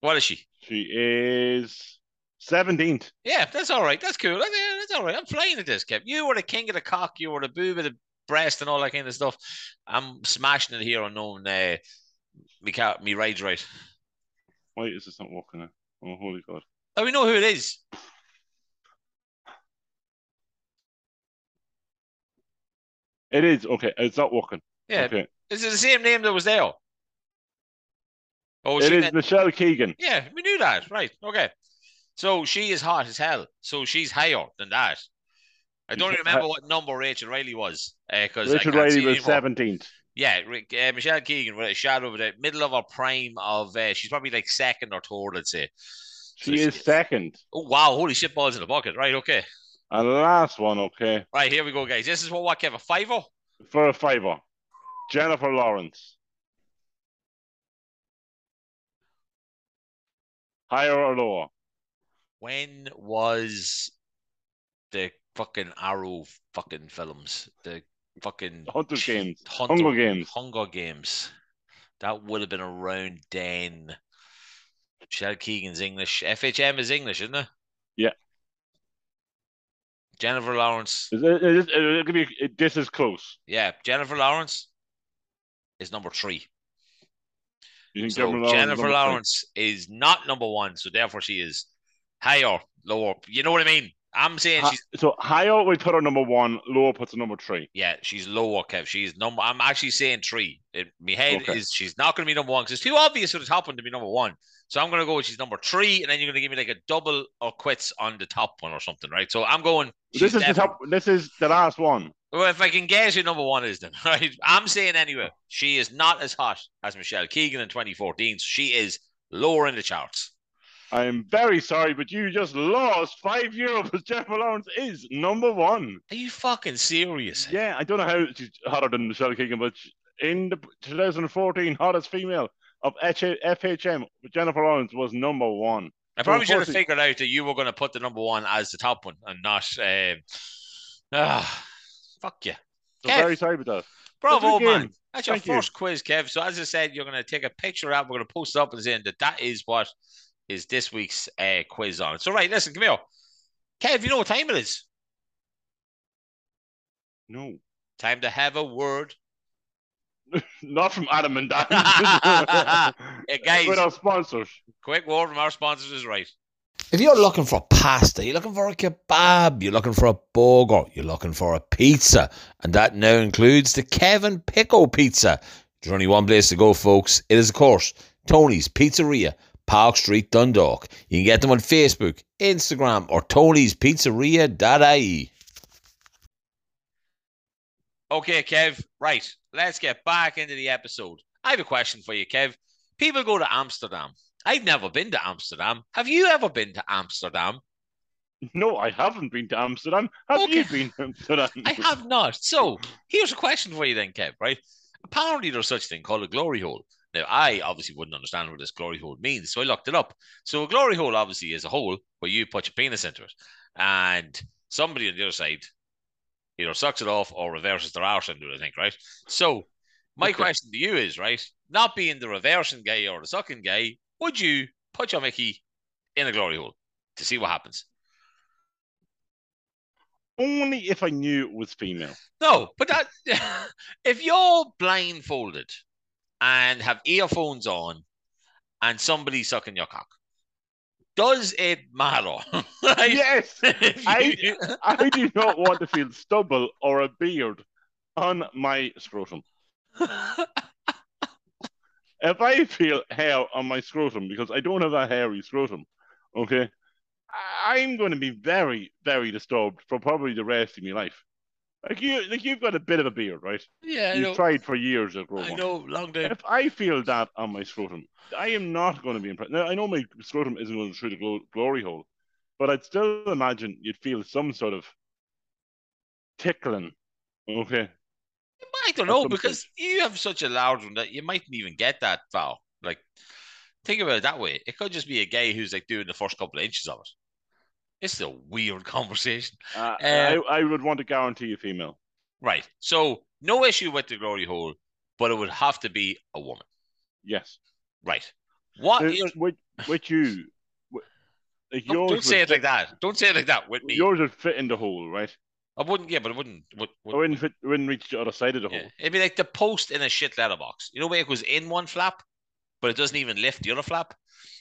What is she? She is seventeenth. Yeah, that's all right. That's cool. That's, that's all right. I'm flying at this, Kev. You were the king of the cock. You were the boob of the breast and all that kind of stuff. I'm smashing it here on knowing uh, me cat me rides right. Why is this not working now? Oh, holy God! Oh, we know who it is. It is okay. It's not working. Yeah, okay. Is it the same name that was there? Oh, it is then... Michelle Keegan. Yeah, we knew that, right? Okay, so she is hot as hell. So she's higher than that. I don't remember what number Rachel Riley was. Uh, Rachel Riley was seventeenth. Yeah, uh, Michelle Keegan with a shadow over the middle of her prime. Of uh, she's probably like second or third, let's say. She so is she... second. Oh wow! Holy shit! Balls in the bucket. Right? Okay. And the last one, okay. Right, here we go, guys. This is for what, Kev? A fiver? For a fiver. Jennifer Lawrence. Higher or lower? When was the fucking Arrow fucking films? The fucking... Hunter ch- Games. Hunter, Hunger Games. Hunger Games. That would have been around then. Michelle Keegan's English. F H M is English, isn't it? Yeah. Jennifer Lawrence. Is it, is it, it could be, it, this is close. Yeah, Jennifer Lawrence is number three. You think so Jennifer Lawrence, Jennifer is, Lawrence is not number one, so therefore she is higher, lower. You know what I mean? I'm saying she's... So higher, we put her number one, lower puts her number three. Yeah, she's lower, Kev. She's number... I'm actually saying three. In my head okay. is she's not going to be number one because it's too obvious for the top one to be number one. So I'm going to go with she's number three, and then you're going to give me like a double or quits on the top one or something, right? So I'm going. This is definitely... the top. This is the last one. Well, if I can guess who number one is, then right? I'm saying anyway, she is not as hot as Michelle Keegan in twenty fourteen. So she is lower in the charts. I am very sorry, but you just lost five euro because Jennifer Lawrence is number one. Are you fucking serious? Yeah, I don't know how she's hotter than Michelle Keegan, but in the twenty fourteen hottest female of F H M, Jennifer Lawrence was number one. I probably should have figured out that you were going to put the number one as the top one and not... Uh, uh, fuck you. I'm very sorry about that. Bravo, man. That's your first quiz, Kev. So as I said, you're going to take a picture out. We're going to post it up and say that that is what is this week's uh, quiz on it. So, right, listen, come here. Kev, you know what time it is? No. Time to have a word. Not from Adam and Dan. Yeah, guys, with our sponsors. Quick word from our sponsors is right. If you're looking for pasta, you're looking for a kebab, you're looking for a burger, you're looking for a pizza, and that now includes the Kevin Pico Pizza. There's only one place to go, folks. It is, of course, Tony's Pizzeria, Park Street, Dundalk. You can get them on Facebook, Instagram, or Tony's Pizzeria dot I E. Okay, Kev, right. Let's get back into the episode. I have a question for you, Kev. People go to Amsterdam. I've never been to Amsterdam. Have you ever been to Amsterdam? No, I haven't been to Amsterdam. Have okay. you been to Amsterdam? I have not. So, here's a question for you then, Kev, right? Apparently there's such a thing called a glory hole. Now, I obviously wouldn't understand what this glory hole means, so I looked it up. So, a glory hole obviously is a hole where you put your penis into it. And somebody on the other side either sucks it off or reverses their arse into it, I think, right? So, my okay. question to you is, right, not being the reversing guy or the sucking guy, would you put your Mickey in a glory hole to see what happens? Only if I knew it was female. No, but that if you're blindfolded and have earphones on and somebody's sucking your cock, does it matter? Right? Yes. I, I do not want to feel stubble or a beard on my scrotum. If I feel hair on my scrotum, because I don't have a hairy scrotum, okay, I'm going to be very, very disturbed for probably the rest of my life. Like you, like you've got a bit of a beard, right? Yeah, I you've know. tried for years at growing. I know, long day. If I feel that on my scrotum, I am not going to be impressed. Now, I know my scrotum isn't going through the glo- glory hole, but I'd still imagine you'd feel some sort of tickling. Okay. I don't know because you have such a loud one that you mightn't even get that vowel. Like, think about it that way. It could just be a guy who's like doing the first couple of inches of it. It's a weird conversation. Uh, uh, I, I would want to guarantee a female. Right. So no issue with the glory hole, but it would have to be a woman. Yes. Right. What is... With, with you... With, like don't don't say it fit, like that. Don't say it like that with me. Yours would fit in the hole, right? I wouldn't, yeah, but it wouldn't... Would, would, I wouldn't, fit, wouldn't reach the other side of the yeah. hole. It'd be like the post in a shit letterbox. You know where it goes in one flap, but it doesn't even lift the other flap?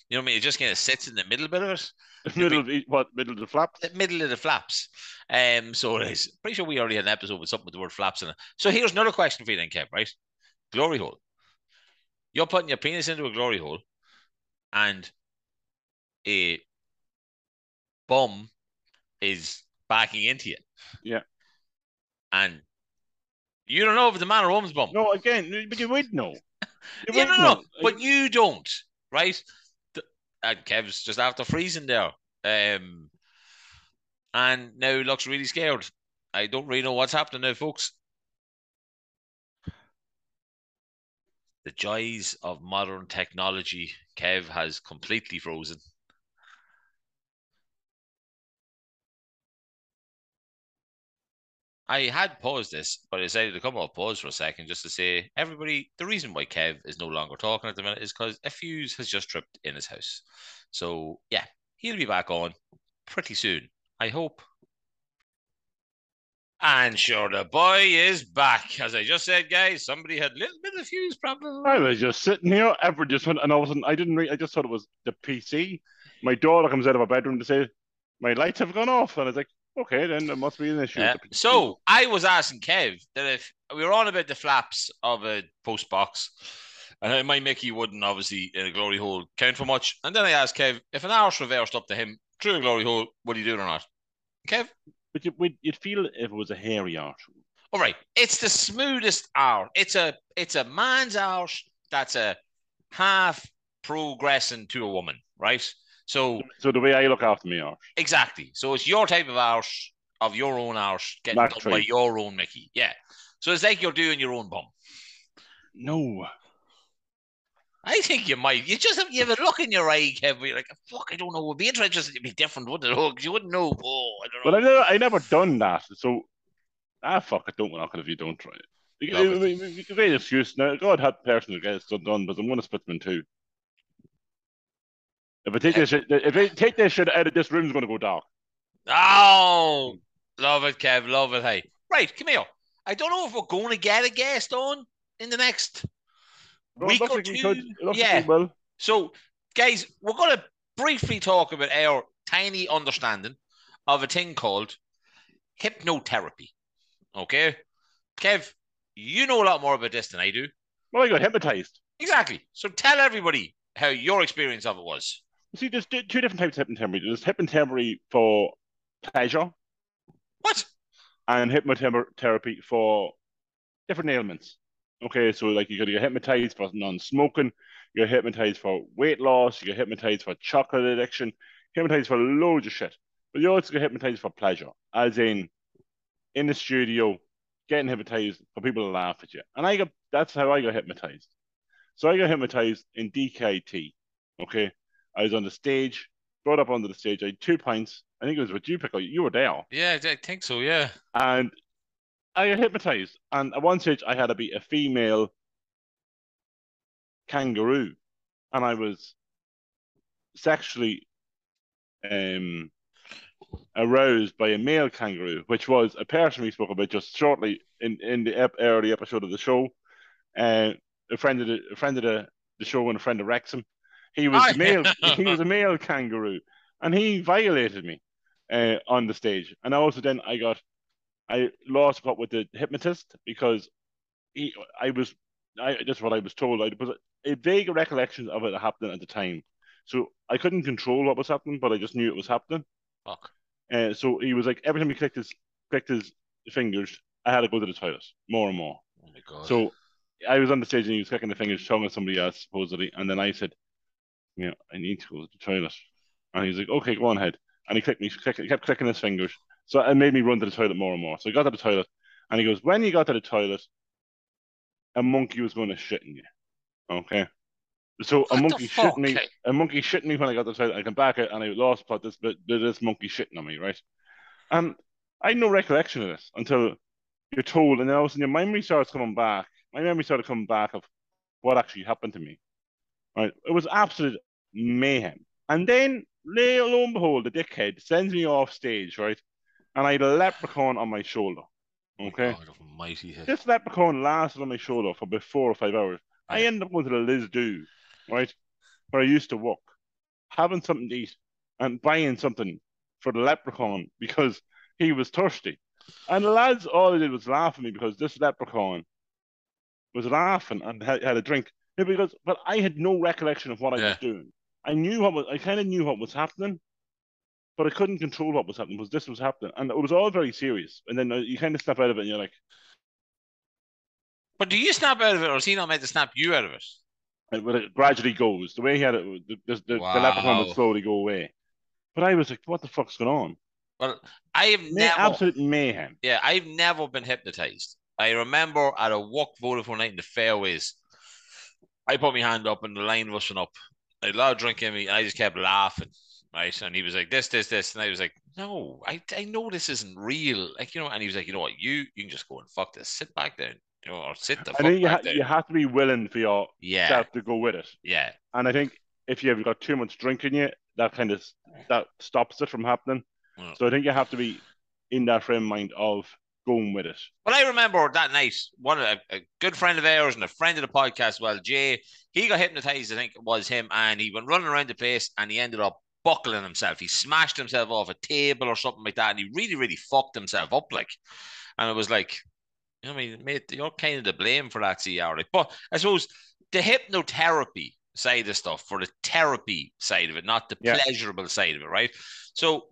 You know what I mean? It just kind of sits in the middle bit of it. Middle of the, what? Middle of the flaps? The middle of the flaps. Um, so it is. Pretty sure we already had an episode with something with the word flaps in it. So here's another question for you then, Kev, right? Glory hole. You're putting your penis into a glory hole and a bum is backing into you. Yeah. And you don't know if it's a man or a woman's bum. No, again, but you would know. You yeah, would no, know. No, but you don't, right? And Kev's just after freezing there. Um, and now he looks really scared. I don't really know what's happening now, folks. The joys of modern technology. Kev has completely frozen. I had paused this, but I decided to come off pause for a second just to say, everybody, the reason why Kev is no longer talking at the minute is because a fuse has just tripped in his house. So, yeah, he'll be back on pretty soon, I hope. And sure, the boy is back. As I just said, guys, somebody had a little bit of fuse problem. I was just sitting here, ever just went, and all of a sudden, I didn't read, I just thought it was the P C. My daughter comes out of her bedroom to say, my lights have gone off. And I was like, okay, then there must be an issue. Yeah. So I was asking Kev that if we were on about the flaps of a post box, and my Mickey wouldn't obviously in a glory hole count for much. And then I asked Kev if an arse reversed up to him through a glory hole, would he do it or not? Kev, but you, you'd feel if it was a hairy arse. All right, it's the smoothest arse. It's a it's a man's arse that's a half progressing to a woman, right? So, so the way I look after me arse. Exactly. So it's your type of arse, of your own arse, getting Mac done tree. by your own Mickey. Yeah. So it's like you're doing your own bum. No. I think you might. You just have, you have a look in your eye, Kev, you're like, fuck, I don't know. It would be interesting. It'd be different, wouldn't it? Oh, you wouldn't know. Oh, I don't know. But I never, I never done that. So, ah, fuck, I don't knock it if you don't try it. You can get an excuse. Now, God had person who gets it done, but I'm going to split them in two. If I take this shit, if I take this shit out of this room, it's going to go dark. Oh, love it, Kev. Love it. Hey, right, come here. I don't know if we're going to get a guest on in the next well, week or like two. We yeah. Like so, guys, we're going to briefly talk about our tiny understanding of a thing called hypnotherapy. Okay, Kev, you know a lot more about this than I do. Well, I got hypnotized. Exactly. So tell everybody how your experience of it was. See, there's two different types of hypnotherapy. There's hypnotherapy for pleasure. What? And hypnotherapy for different ailments. Okay, so like you're going to get hypnotized for non-smoking, you're hypnotized for weight loss, you're hypnotized for chocolate addiction, hypnotized for loads of shit. But you also get hypnotized for pleasure, as in in the studio, getting hypnotized for people to laugh at you. And I got that's how I got hypnotized. So I got hypnotized in D K T, okay? I was on the stage, brought up onto the stage. I had two pints. I think it was with you, Pickle. You were there. Yeah, I think so, yeah. And I got hypnotized. And at one stage, I had to be a female kangaroo. And I was sexually um, aroused by a male kangaroo, which was a person we spoke about just shortly in, in the ep- early episode of the show. Uh, A friend of the a friend of the, the show and a friend of Wrexham. He was oh, male. Yeah. He was a male kangaroo, and he violated me uh, on the stage. And also, then I got I lost what with the hypnotist because he I was I that's what I was told. I was a vague recollection of it happening at the time, so I couldn't control what was happening, but I just knew it was happening. Fuck. Uh, so he was like, every time he clicked his clicked his fingers, I had to go to the toilet more and more. Oh my god! So I was on the stage and he was clicking the fingers, showing at somebody else supposedly, and then I said, "You know, I need to go to the toilet," and he's like, "Okay, go on ahead." And he clicked me, click, he kept clicking his fingers, so it made me run to the toilet more and more. So I got to the toilet, and he goes, "When you got to the toilet, a monkey was going to shit in you." Okay. So what a monkey shitting me, a monkey shitting me when I got to the toilet. I come back and I lost, but this but this monkey shitting on me, right? And I had no recollection of this until you're told, and then all of a sudden your memory starts coming back. My memory started coming back of what actually happened to me. Right? It was absolute mayhem. And then, lo and behold, the dickhead sends me off stage, right? And I had a leprechaun on my shoulder. Okay. God almighty. This leprechaun lasted on my shoulder for about four or five hours. Yeah. I ended up going to the Liz Do, right, where I used to work, having something to eat and buying something for the leprechaun because he was thirsty. And the lads, all they did was laugh at me because this leprechaun was laughing and had, had a drink. Yeah, because, but I had no recollection of what I yeah. was doing. I knew what was, I kind of knew what was happening, but I couldn't control what was happening because this was happening. And it was all very serious. And then you kind of step out of it and you're like... But do you snap out of it, or is he not meant to snap you out of it? It, it gradually goes. The way he had it, the, the, the, wow. the leprechaun would slowly go away. But I was like, what the fuck's going on? Well, I have May, never... Absolute mayhem. Yeah, I've never been hypnotized. I remember at a walk voted for night in the fairways, I put my hand up and the line was up. I had a lot of drink in me and I just kept laughing, right? And he was like, this, this, this. And I was like, no, I, I know this isn't real. Like, you know, and he was like, you know what? You you can just go and fuck this. Sit back down. You know, or sit the fuck I think back you, ha- down. You have to be willing for yourself yeah. to go with it. Yeah. And I think if you've got too much drink in you, that kind of that stops it from happening. Mm. So I think you have to be in that frame of mind of going with it. But I remember that night, one a, a good friend of ours and a friend of the podcast as well, Jay, he got hypnotized, I think it was him, and he went running around the place and he ended up buckling himself. He smashed himself off a table or something like that, and he really, really fucked himself up, like. And it was like, you know what I mean, mate, you're kind of to blame for that, see, right? But I suppose the hypnotherapy side of stuff, for the therapy side of it, not the yeah. pleasurable side of it, right? So,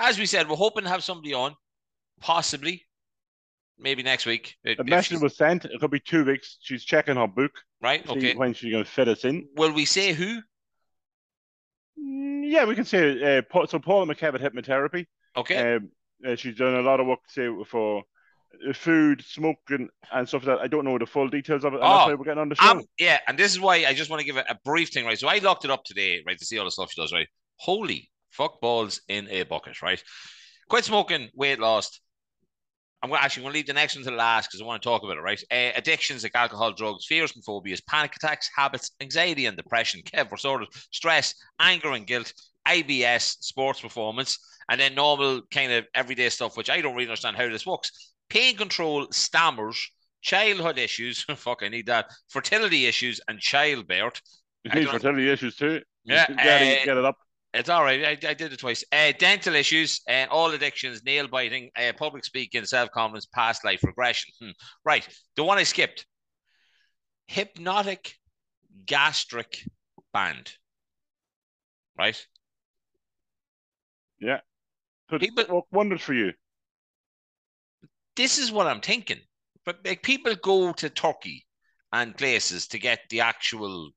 as we said, we're hoping to have somebody on, possibly, maybe next week. It, the message was sent. It could be two weeks. She's checking her book. Right, okay. When she's going to fit us in. Will we say who? Yeah, we can say. Uh, so, Paula McKevitt, hypnotherapy. Okay. Um, uh, she's done a lot of work, say, for food, smoking, and stuff like that. I don't know the full details of it. And oh, that's why we're getting on the show. Um, yeah, and this is why I just want to give a, a brief thing, right? So, I locked it up today, right, to see all the stuff she does, right? Holy fuck balls in a bucket, right? Quit smoking, weight loss. I'm going to actually I'm going to leave the next one to the last because I want to talk about it, right? Uh, addictions like alcohol, drugs, fears and phobias, panic attacks, habits, anxiety and depression, Kev, we're sorted, stress, anger and guilt, I B S, sports performance, and then normal kind of everyday stuff, which I don't really understand how this works. Pain control, stammers, childhood issues, fuck, I need that, fertility issues and childbirth. You need fertility issues too. Yeah. You gotta uh, get it up. It's all right. I, I did it twice. Uh, dental issues, uh, all addictions, nail biting, uh, public speaking, self-confidence, past life regression. Hmm. Right. The one I skipped. Hypnotic gastric band. Right? Yeah. Could people, work wonders for you. This is what I'm thinking. But like, people go to Turkey and places to get the actual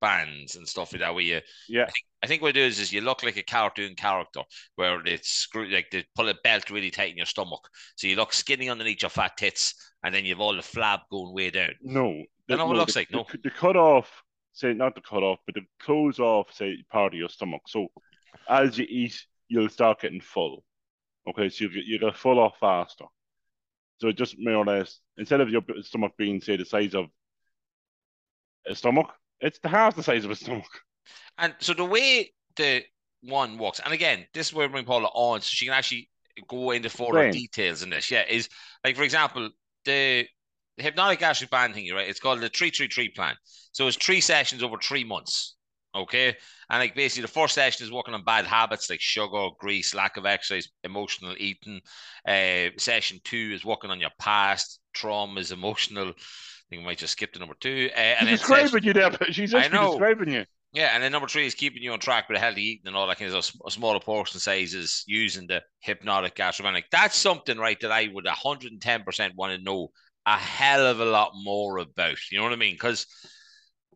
bands and stuff like that where you yeah I think, I think what it is is you look like a cartoon character where it's screwed, like they pull a belt really tight in your stomach so you look skinny underneath your fat tits and then you've all the flab going way down. No, the, no, it looks the, like no the, the cut off say not the cut off but the close off say part of your stomach, so as you eat you'll start getting full. Okay, so you you get full off faster, so just more or less instead of your stomach being say the size of a stomach, it's half the size of a stomach. And so the way the one works, and again, this is where we bring Paula on, so she can actually go into further right. details in this, yeah, is like, for example, the, the hypnotic gastric band thingy, right? It's called the three three three plan. So it's three sessions over three months, okay? And like basically the first session is working on bad habits like sugar, grease, lack of exercise, emotional eating. Uh, session two is working on your past, traumas, emotional... I think we might just skip to number two. Uh, and she's describing you there, but she's actually describing you. Yeah, and then number three is keeping you on track with a healthy eating and all that kind of stuff. A smaller portion sizes, using the hypnotic gastrovenic. That's something, right, that I would one hundred ten percent want to know a hell of a lot more about. You know what I mean? Because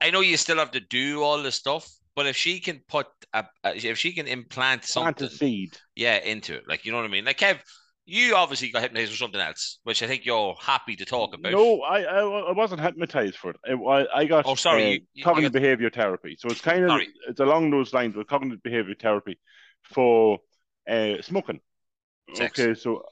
I know you still have to do all this stuff, but if she can put, a, if she can implant something, plant a seed, yeah, into it, like, you know what I mean? Like, Kev, you obviously got hypnotized for something else, which I think you're happy to talk about. No, I I, I wasn't hypnotized for it. I, I got oh, sorry, uh, you, you, cognitive you got... behavior therapy. So it's kind of sorry. it's along those lines with cognitive behavior therapy for uh, smoking. Sex. Okay, so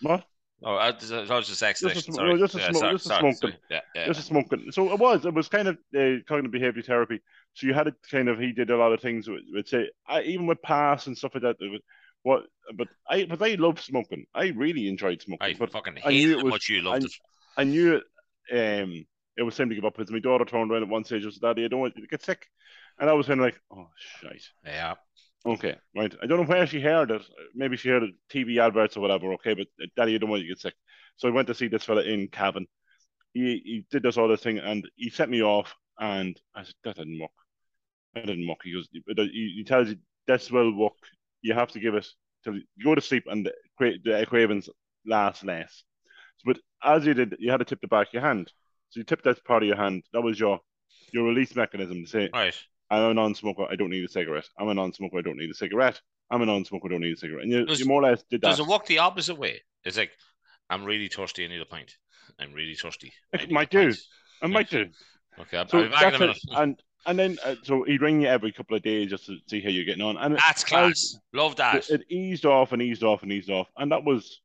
what? Oh, I was just sex. Just a, sorry. No, just a, yeah, sm- sorry, just a sorry, smoking. Sorry. Yeah, yeah, just yeah. a smoking. So it was it was kind of uh, cognitive behavior therapy. So you had a kind of he did a lot of things. With, with say I, even with pass and stuff like that. It was, What, but I, but I love smoking. I really enjoyed smoking. I but fucking I knew it was, much you loved I, it. I knew it. Um, it was time to give up because my daughter turned around at one stage and said, "Daddy, I don't want you to get sick," and I was kind of like, "Oh shite." Yeah. Okay, right. I don't know where she heard it. Maybe she heard it, T V adverts or whatever. Okay, but "Daddy, I don't want you to get sick." So I went to see this fella in Cavan. He he did this other thing and he sent me off, and I said, "That didn't work. That didn't work." He goes, "He, he tells you that's will work. You have to give it till you go to sleep, and the, cra- the cravings last less." So, but as you did, you had to tip the back of your hand. So you tipped that part of your hand. That was your your release mechanism to say, right, "I'm a non-smoker. I don't need a cigarette. I'm a non-smoker. I don't need a cigarette. I'm a non-smoker. I don't need a cigarette." And you, does, you more or less did that. Does it work the opposite way? It's like, "I'm really thirsty. I need a pint. I'm really thirsty." It might do. It might do. Okay, I'll, so I'll be back in a minute. It, and, And then, uh, so he'd ring you every couple of days just to see how you're getting on. And that's it, class. I, Love that. It, it eased off and eased off and eased off. And that was,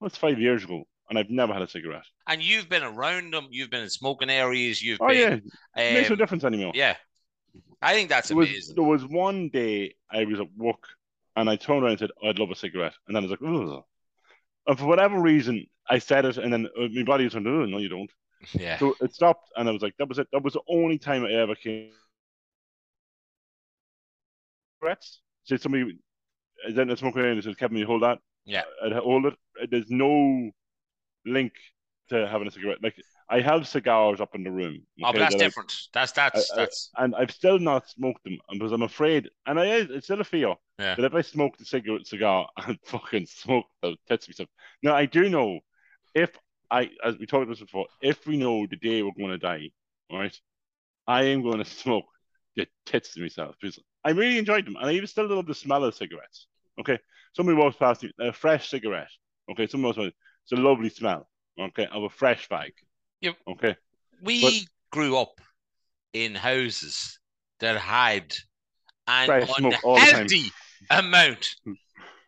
that's five years ago. And I've never had a cigarette. And you've been around them. You've been in smoking areas. You've oh, been. Yeah. It um, makes no difference anymore. Yeah. I think that's there amazing. Was, there was one day I was at work and I turned around and said, "Oh, I'd love a cigarette." And then I was like, "Ugh." And for whatever reason, I said it. And then my body was like, "Oh, no, you don't." Yeah. So it stopped, and I was like, "That was it. That was the only time I ever came." Cigarettes. So somebody, then a smoker, and said, "Kevin, you hold that." Yeah. I'd hold it. There's no link to having a cigarette. Like, I have cigars up in the room. Okay? Oh, but that's that different. I, that's that's I, that's. I, and I've still not smoked them because I'm afraid, and I it's still a fear yeah. that if I smoke the cigarette cigar and fucking smoke the tits myself. Now I do know if. I, as we talked about this before, if we know the day we're going to die, right, I am going to smoke the tits to myself because I really enjoyed them, and I even still love the smell of cigarettes. Okay, somebody walks past me, a fresh cigarette. Okay, someone walks past, it's a lovely smell. Okay, of a fresh bag. Yep. Okay. We but, grew up in houses that had an unhealthy amount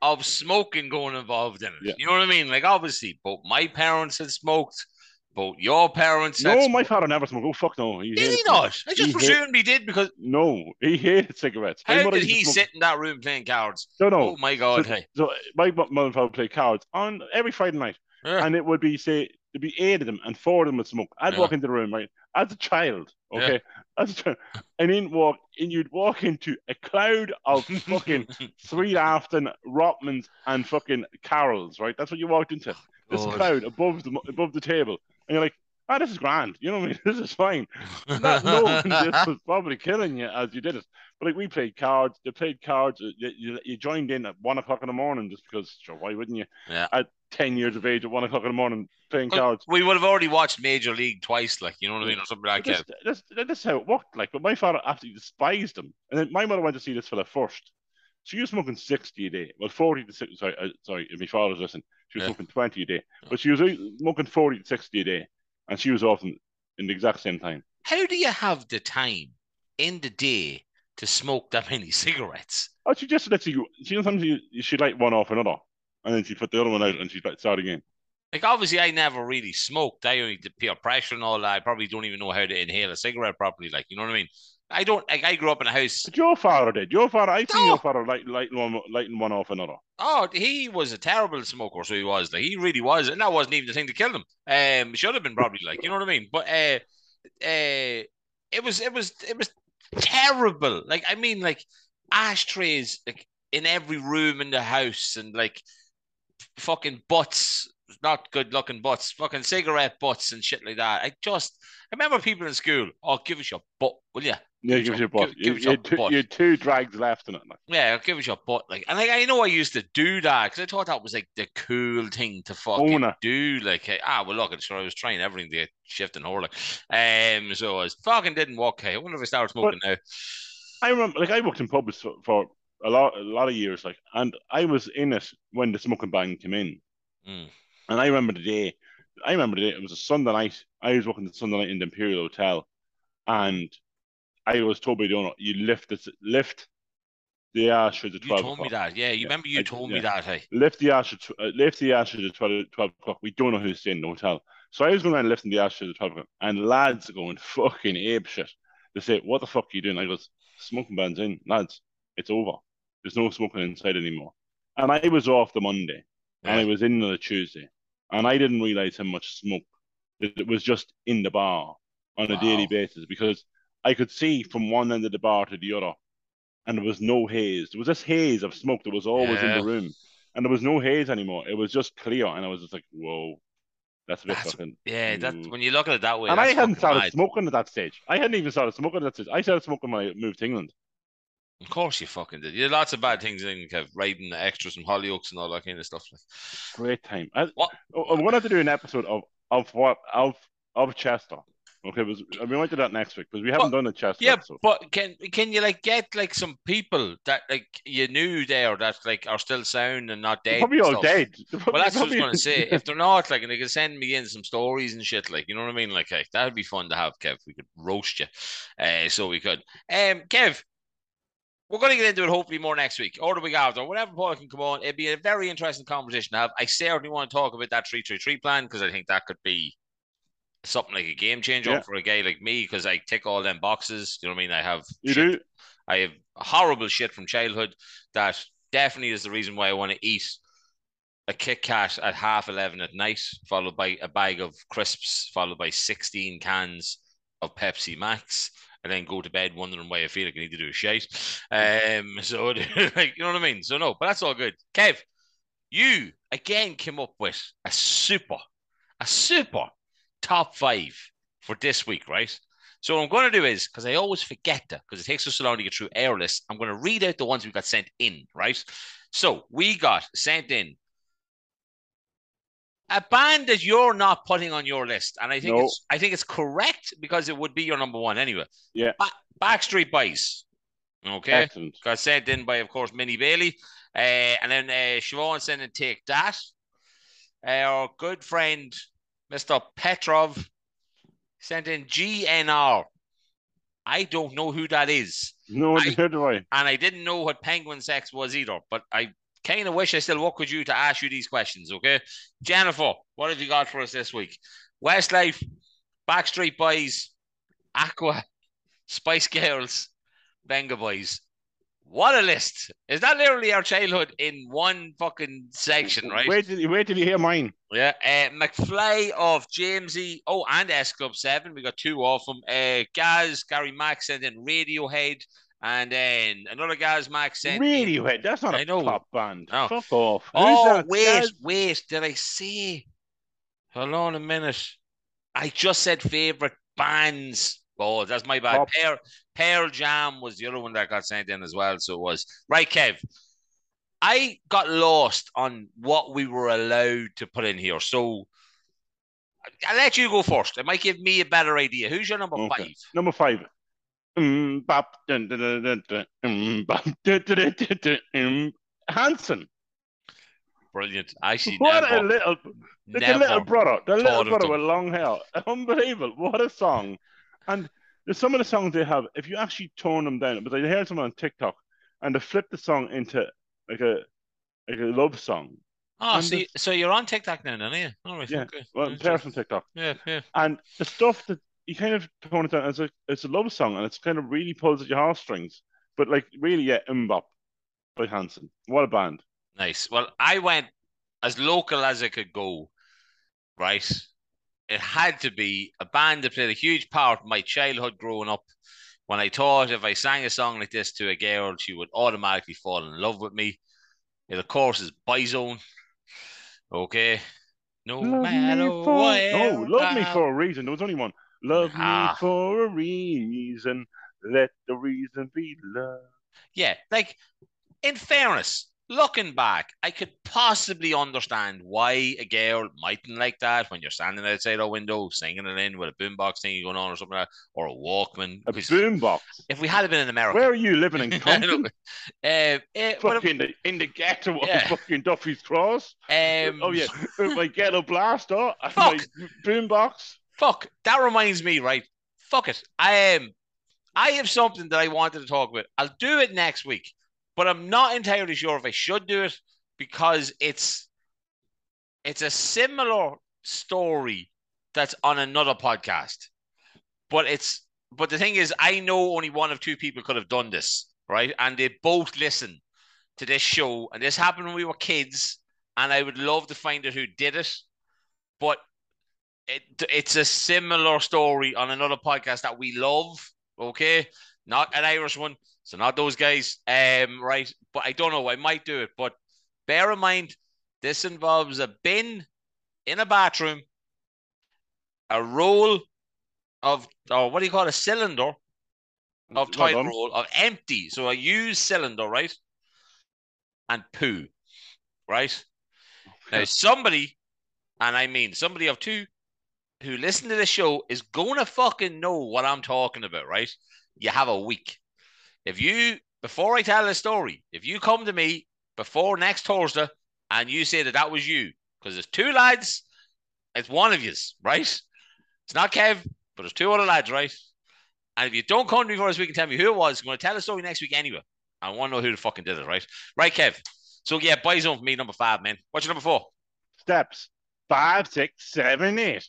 of smoking going involved in it. Yeah. You know what I mean? Like, obviously, both my parents had smoked, both your parents had No, smoked. My father never smoked. Oh, fuck no. He did he not? Smoke. I just he presumed hate... he did because... No, he hated cigarettes. How did he sit in that room playing cards? No, no. Oh, my God. So, hey. so my mother and father would play cards on every Friday night. Yeah. And it would be, say, there'd be eight of them and four of them would smoke. I'd yeah. walk into the room, right? As a child, okay? Yeah. As a child. And then walk, and you'd walk into a cloud of fucking Sweet Afton, Rotmans, and fucking Carols, right? That's what you walked into. This God. cloud above the above the table. And you're like, "Ah, oh, this is grand. You know what I mean? This is fine." Not knowing this was probably killing you as you did it. But like, we played cards. They played cards. You, you, you joined in at one o'clock in the morning just because, sure, why wouldn't you? Yeah. At ten years of age at one o'clock in the morning playing well, cards. We would have already watched Major League twice, like, you know what I mean, or something like that. This, this, this is how it worked, like. But my father absolutely despised them. And then my mother went to see this fella first. She was smoking sixty a day. Well, forty to sixty, sorry, uh, sorry, if my father's listening, she was yeah. smoking twenty a day. Yeah. But she was smoking forty to sixty a day. And she was often in the exact same time. How do you have the time in the day to smoke that many cigarettes? Oh, she just lets you, she knows sometimes she'd light one off another. And then she put the other one out and she'd start again. Like, obviously, I never really smoked. I only did peer pressure and all that. I probably don't even know how to inhale a cigarette properly. Like, you know what I mean? I don't, like, I grew up in a house. But your father did. Your father, I've no. seen your father light, lighting, one, lighting one off another. Oh, he was a terrible smoker. So he was, like, he really was. And that wasn't even the thing to kill him. Um, should have been probably, like, you know what I mean? But, uh, uh, it was, it was, it was terrible. Like, I mean, like, ashtrays, like, in every room in the house and, like, fucking butts not good looking butts, fucking cigarette butts and shit like that. I just I remember people in school, oh, give us your butt, will you? Yeah, give us your butt. Give, give you, your butt. You're two drags left in it. Like. Yeah, give us your butt. Like, and like, I know I used to do that because I thought that was like the cool thing to fucking Owner. do. Like, ah, well, look, sure I was trying everything to get shift and horlick. Um, so I was, fucking didn't walk. Hey, I wonder if I started smoking but now. I remember, like, I worked in pubs for, for a lot, a lot of years, like, and I was in it when the smoking ban came in. Mm. And I remember the day. I remember the day. It was a Sunday night. I was working the Sunday night in the Imperial Hotel, and I was told by the owner, "You lift the lift the ash at the twelve." You told o'clock. me that. Yeah, you yeah. remember you I, told yeah. me that. Hey, lift the ash. Uh, lift the ash at the twelve, twelve o'clock. We don't know who's staying in the hotel. So I was going around lifting the ash at the twelve o'clock, and lads are going fucking ape shit. They say, "What the fuck are you doing?" I goes, "Smoking ban's in, lads. It's over. There's no smoking inside anymore." And I was off the Monday. And I was in on the Tuesday, and I didn't realize how much smoke it was just in the bar on a wow. daily basis, because I could see from one end of the bar to the other, and there was no haze. There was this haze of smoke that was always yeah. in the room, and there was no haze anymore. It was just clear, and I was just like, "Whoa, that's a bit that's, fucking." Yeah, that's when you look at it that way. And I hadn't started mad. smoking at that stage. I hadn't even started smoking at that stage. I started smoking when I moved to England. Of course you fucking did. You did lots of bad things in Kev, riding the extras and Hollyoaks and all that kind of stuff. Great time. I, what? I'm going to have to do an episode of of what of of Chester. Okay, was we might do that next week because we haven't but, done a Chester yeah, episode. Yeah, but can can you like get like some people that like you knew there that like are still sound and not dead? They're probably all dead. Probably, well, that's probably... what I was going to say. If they're not, like, and they can send me in some stories and shit, like, you know what I mean? Like, hey, that'd be fun to have, Kev. We could roast you, uh, so we could. Um, Kev. We're going to get into it hopefully more next week or the week after, whenever Paul can come on. It'd be a very interesting conversation to have. I certainly want to talk about that three three three plan because I think that could be something like a game changer yeah. for a guy like me because I tick all them boxes. You know what I mean? I have you shit. do. I have horrible shit from childhood that definitely is the reason why I want to eat a Kit Kat at half eleven at night, followed by a bag of crisps, followed by sixteen cans of Pepsi Max. And then go to bed wondering why I feel like I need to do a shite. Um, so, like, you know what I mean? So, no, but that's all good. Kev, you, again, came up with a super, a super top five for this week, right? So what I'm going to do is, because I always forget that, because it takes us so long to get through our list, I'm going to read out the ones we got sent in, right? So we got sent in a band that you're not putting on your list, and I think no. it's I think it's correct because it would be your number one anyway. Yeah, ba- Backstreet Boys. Okay, excellent. Got sent in by, of course, Minnie Bailey, uh, and then uh, Siobhan sent in Take That. Uh, our good friend Mister Petrov sent in G N R. I don't know who that is. No, neither do I. And I didn't know what penguin sex was either, but I. Kind of wish I still work with you to ask you these questions, okay? Jennifer, what have you got for us this week? Westlife, Backstreet Boys, Aqua, Spice Girls, Venga Boys. What a list. Is that literally our childhood in one fucking section, right? Wait till, wait till you hear mine. Yeah. Uh, McFly of Jamesy. Oh, and S Club seven. We got two of them. Uh, Gaz, Gary Max, and then Radiohead. And then another guy's Max sent Radiohead. In, that's not I a know. pop band. No. Fuck off. Who's oh, that? wait, Gaz? wait. Did I say? Hold on a minute. I just said favorite bands. Oh, that's my bad. Pearl, Pearl Jam was the other one that got sent in as well. So it was. Right, Kev. I got lost on what we were allowed to put in here. So I'll let you go first. It might give me a better idea. Who's your number okay. five? Number five. Hanson. Brilliant. Actually, what never, a little, the little brother, the little brother with long hair. Unbelievable. What a song. And there's some of the songs they have, if you actually tone them down, but I heard someone on TikTok and they flip the song into like a like a love song. Oh, and so, you, so you're on TikTok now, aren't you? All right. Yeah. Okay. Well, I'm from TikTok. Yeah, yeah. And the stuff that you kind of tone it down as a it's a love song and it's kind of really pulls at your heartstrings. But like really, yeah, Mbop by Hanson. What a band. Nice. Well, I went as local as I could go, right? It had to be a band that played a huge part in my childhood growing up. When I thought if I sang a song like this to a girl, she would automatically fall in love with me. It, of course, is Boyzone. Okay. No love matter for... what. Oh, love I... me for a reason. There was only one. Love ah. me for a reason. Let the reason be love. Yeah, like, in fairness, looking back, I could possibly understand why a girl mightn't like that when you're standing outside a window singing it in with a boombox thing going on or something like that, or a Walkman. A boombox? If we had been in America. Where are you living in Compton? uh, uh, fucking if, in the ghetto of yeah. fucking Duffy's Cross. Um, oh, yeah. With my ghetto blaster and my boombox. Fuck, that reminds me, right? Fuck it. I am. Um, I have something that I wanted to talk about. I'll do it next week, but I'm not entirely sure if I should do it because it's it's a similar story that's on another podcast. But it's but the thing is, I know only one of two people could have done this, right? And they both listen to this show, and this happened when we were kids, and I would love to find out who did it, but it it's a similar story on another podcast that we love. Okay, not an Irish one, so not those guys, um, right? But I don't know, I might do it. But bear in mind, this involves a bin in a bathroom, a roll of, or what do you call it, a cylinder of toilet well roll, of empty, so a used cylinder, right? And poo, right? Okay. Now, somebody, and I mean somebody of two, who listen to this show is going to fucking know what I'm talking about, right? You have a week. If you, before I tell the story, if you come to me before next Thursday and you say that that was you, because there's two lads, it's one of yous, right? It's not Kev, but there's two other lads, right? And if you don't come to me before this week and tell me who it was, I'm going to tell the story next week anyway. I want to know who the fucking did it, right? Right, Kev? So, yeah, buy zone for me, number five, man. What's your number four? Steps. Five, six, seven, eight.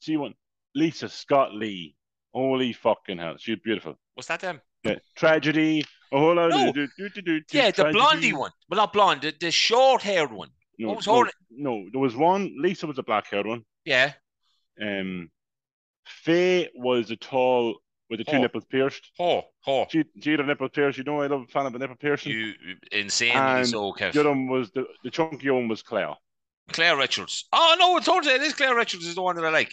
She won. Lisa Scott Lee. Holy fucking hell. She was beautiful. What's that, them? Yeah. Tragedy. Oh, no. Do, do, do, do, do, yeah, tragedy. The blondie one. Well, not blonde. The, the short-haired one. No, what was no, no, there was one. Lisa was a black-haired one. Yeah. Um, Faye was a tall with the two oh. nipples pierced. Oh, oh. She, she had a nipple pierced. You know I love a fan of a nipple piercing. You insanely so, Kev. The other one was the, the chunky one was Claire. Claire Richards. Oh, no, it's totally, it is Claire Richards is the one that I like.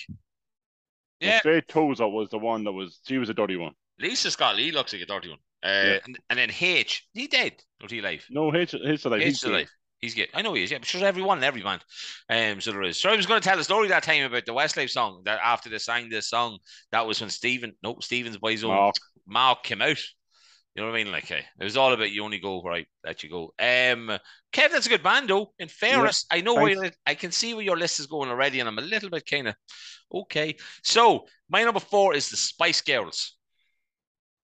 Yeah. Faye Tozer was the one that was, she was a dirty one. Lisa Scott Lee looks like a dirty one. Uh, yeah. and, and then H. He dead? Or he alive? No, H is alive. H is alive. He's good. I know he is, yeah, but there's everyone and every man. Um, so there is. So I was going to tell a story that time about the Westlife song, that after they sang this song, that was when Stephen, no, Stephen's boy's own Mark. Mark came out. You know what I mean? Like, hey, it was all about you only go where I let you go. Um, Kev, that's a good band, though. In fairness, yeah, I know thanks. where I can see where your list is going already, and I'm a little bit kind of okay. So my number four is the Spice Girls,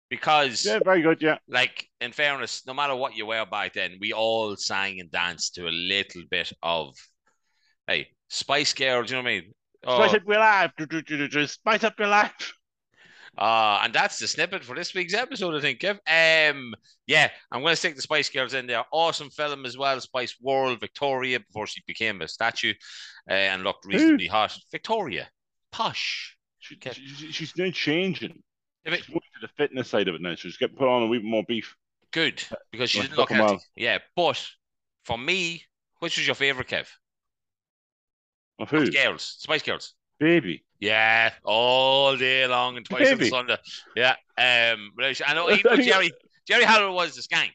because yeah, very good, yeah. Like, in fairness, no matter what you were back then, we all sang and danced to a little bit of, hey, Spice Girls. You know what I mean? Oh. Spice up your life, spice up your life. Uh, and that's the snippet for this week's episode, I think, Kev. Um, yeah, I'm going to stick the Spice Girls in there. Awesome film as well, Spice World, Victoria, before she became a statue uh, and looked reasonably Ooh. hot. Victoria, posh. She, she, she's now changing. It, she's going to the fitness side of it now. She's getting put on a wee bit more beef. Good, because she didn't look healthy. Yeah, but for me, which was your favourite, Kev? Of who? Spice Girls. Spice Girls. Baby. Yeah, all day long and twice Baby. on Sunday. Yeah, um, I know even Jerry Jerry Hallowell was the skank.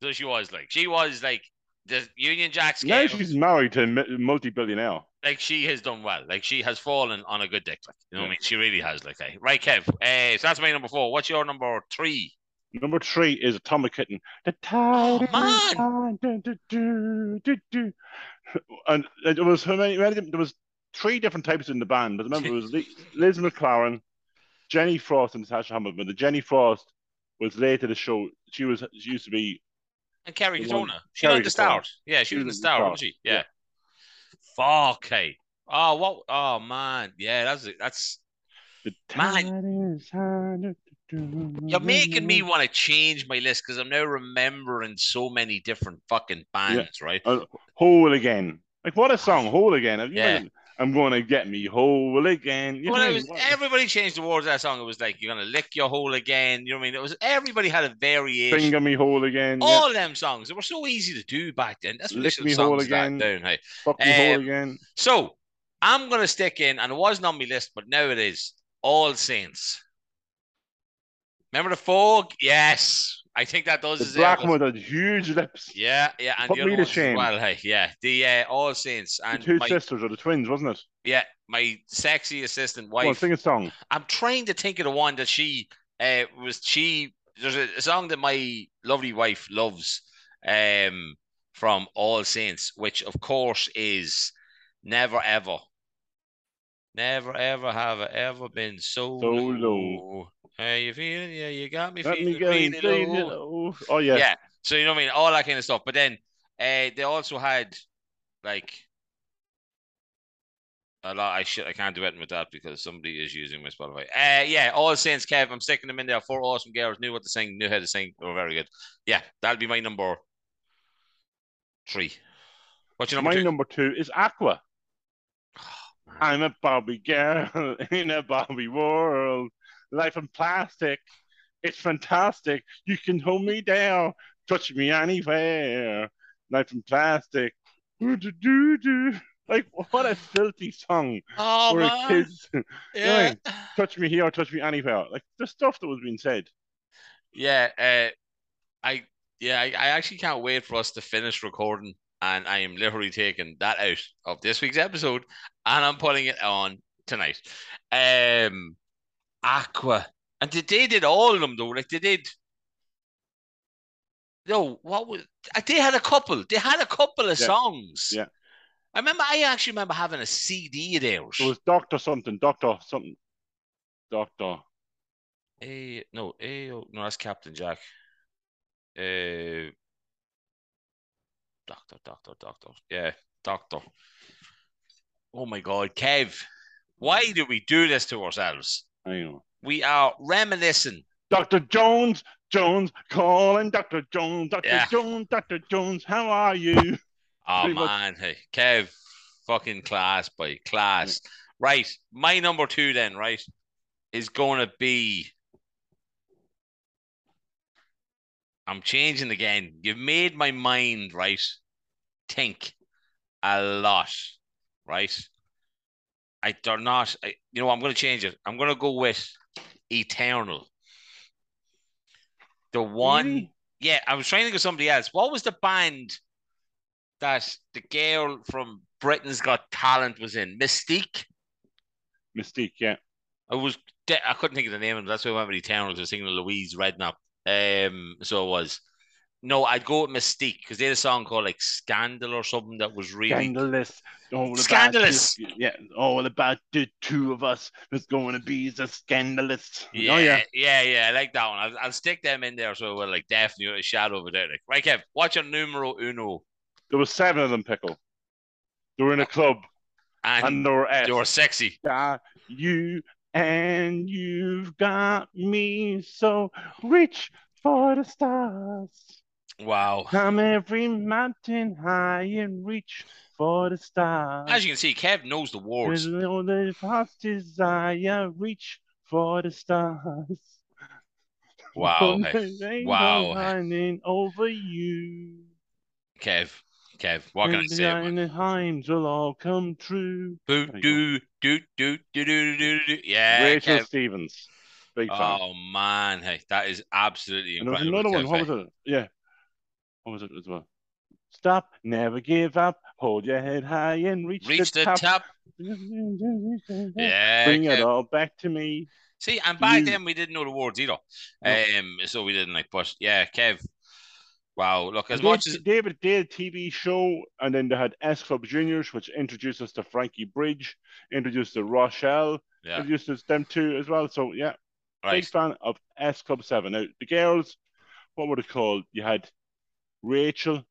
So she was like, she was like the Union Jack skank. Now she's married to a multi-billionaire. Like, she has done well. Like, she has fallen on a good dick. Like, you know yeah. what I mean? She really has. Like, hey. Right, Kev. Uh, so that's my number four. What's your number three? Number three is Atomic Kitten. The tide oh, man. Do, do, do, do. And it was how many? There was three different types in the band, but remember it was Liz, Liz McLaren, Jenny Frost, and Natasha Hamilton. The Jenny Frost was late to the show. She was she used to be, and Kerry Katona. She was the star. Yeah, she, she was the star, wasn't she? Yeah. yeah. Fuck, hey. Oh, what? Oh man, yeah, that's that's. Man, you're making me want to change my list because I'm now remembering so many different fucking bands, yeah. right? Uh, Hole Again. Like, what a song, Hole Again. Have you yeah. been, I'm going to get me whole again. You well, know, it was, everybody changed the words of that song. It was like, you're going to lick your hole again. You know what I mean? It was, everybody had a variation. Finger me hole again. All yeah. them songs. They were so easy to do back then. That's what lick me hole again. Down, hey. Fuck um, me hole again. So, I'm going to stick in, and it wasn't on my list, but now it is, All Saints. Remember the fog? Yes. I think that does. The black one with huge lips. Yeah, yeah. And put me to shame. Well, hey, yeah. The uh, All Saints. And the two my, sisters or the twins, wasn't it? Yeah. My sexy assistant wife. Well, sing a song. I'm trying to think of the one that she uh, was. She There's a, a song that my lovely wife loves um, from All Saints, which, of course, is Never Ever. Never, ever have I ever been so, so low. low. How you feeling? Yeah, you got me feeling really low. Oh, yeah. Yeah. So, you know what I mean? All that kind of stuff. But then uh, they also had, like, a lot. I should, I can't do anything with that because somebody is using my Spotify. Uh, yeah, All Saints, Kev. I'm sticking them in there. Four awesome girls. Knew what to sing. Knew how to sing. They were very good. Yeah, that'll be my number three. What's your number my two? My number two is Aqua. Oh, I'm a Barbie girl in a Barbie world. Life in plastic, it's fantastic. You can hold me down, touch me anywhere. Life in plastic. Like, what a filthy song oh, for man. kids. Yeah. Like, touch me here, touch me anywhere. Like the stuff that was being said. Yeah, uh, I yeah, I, I actually can't wait for us to finish recording, and I am literally taking that out of this week's episode, and I'm putting it on tonight. Um. Aqua, and they did all of them though. Like they did. No, what was? They had a couple. They had a couple of yeah. songs. Yeah, I remember. I actually remember having a C D of theirs. It was Doctor something, Doctor something, Doctor. A no, a no, that's Captain Jack. Uh, doctor, doctor, doctor. Yeah, doctor. Oh my God, Kev, why do we do this to ourselves? We are reminiscing. Doctor Jones, Jones, calling Doctor Jones, Doctor Yeah. Jones, Doctor Jones, how are you? Oh, Pretty man. Much. Hey, Kev, fucking class, boy, class. Yeah. Right, my number two then, right, is going to be... I'm changing again. You've made my mind, right, think a lot, right? I do not, I, you know, I'm going to change it. I'm going to go with Eternal. The one, really? yeah, I was trying to go somebody else. What was the band that the girl from Britain's Got Talent was in? Mystique? Mystique, yeah. I was, I couldn't think of the name of it. That's why I went with Eternal. I was singing Louise Redknapp. Um, so it was. No, I'd go with Mystique because they had a song called like Scandal or something that was really scandalous. All scandalous. About, yeah, all about the two of us. It's going to be the scandalous. Yeah, oh, yeah, yeah, yeah. I like that one. I'll, I'll stick them in there so we're like definitely a shadow over there. Like, right, Kev, watch your numero uno. There were seven of them, Pickle. They were in a club and, and they were, they were sexy. Got you and you've got me so rich for the stars. Wow. Climb every mountain high and reach for the stars. As you can see, Kev knows the words. With all the past desire, reach for the stars. Wow. Hey. Wow. Hey. Over you. Kev, Kev, what can I say? And the times will all come true. Boo, do, do, do, do, do, do, do. Yeah. Rachel Kev. Stevens. Big fan. Oh, man. Hey, that is absolutely and incredible. There was another Kev, one. Hey. What was it? Yeah. Was it as well? Stop, never give up, hold your head high and reach, reach the, the top. top. Yeah, bring Kev. it all back to me. See, and back you. then we didn't know the words either, no. um, so we didn't like. But yeah, Kev, wow, look as they, much as David did T V show, and then they had S Club Juniors, which introduced us to Frankie Bridge, introduced to Rochelle, yeah. introduced us them two as well. So yeah, right. Big fan of S Club Seven. Now the girls, what were they called? You had Rachel,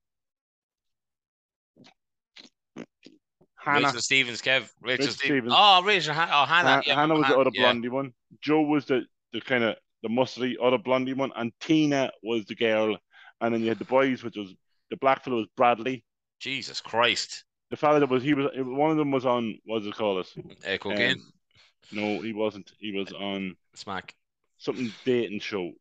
Hannah, Rachel Stevens, Kev, Rachel, Rachel Stevens. Oh, Rachel, Han- oh Hannah, Han- yeah, Hannah was Han- the other blondie yeah. one. Joe was the, the kind of the muscly other blondie one, and Tina was the girl. And then you had the boys, which was the black fellow was Bradley. Jesus Christ! The fella that was he was one of them was on what's it called? Uh, cocaine? Um, no, he wasn't. He was on Smack something dating show.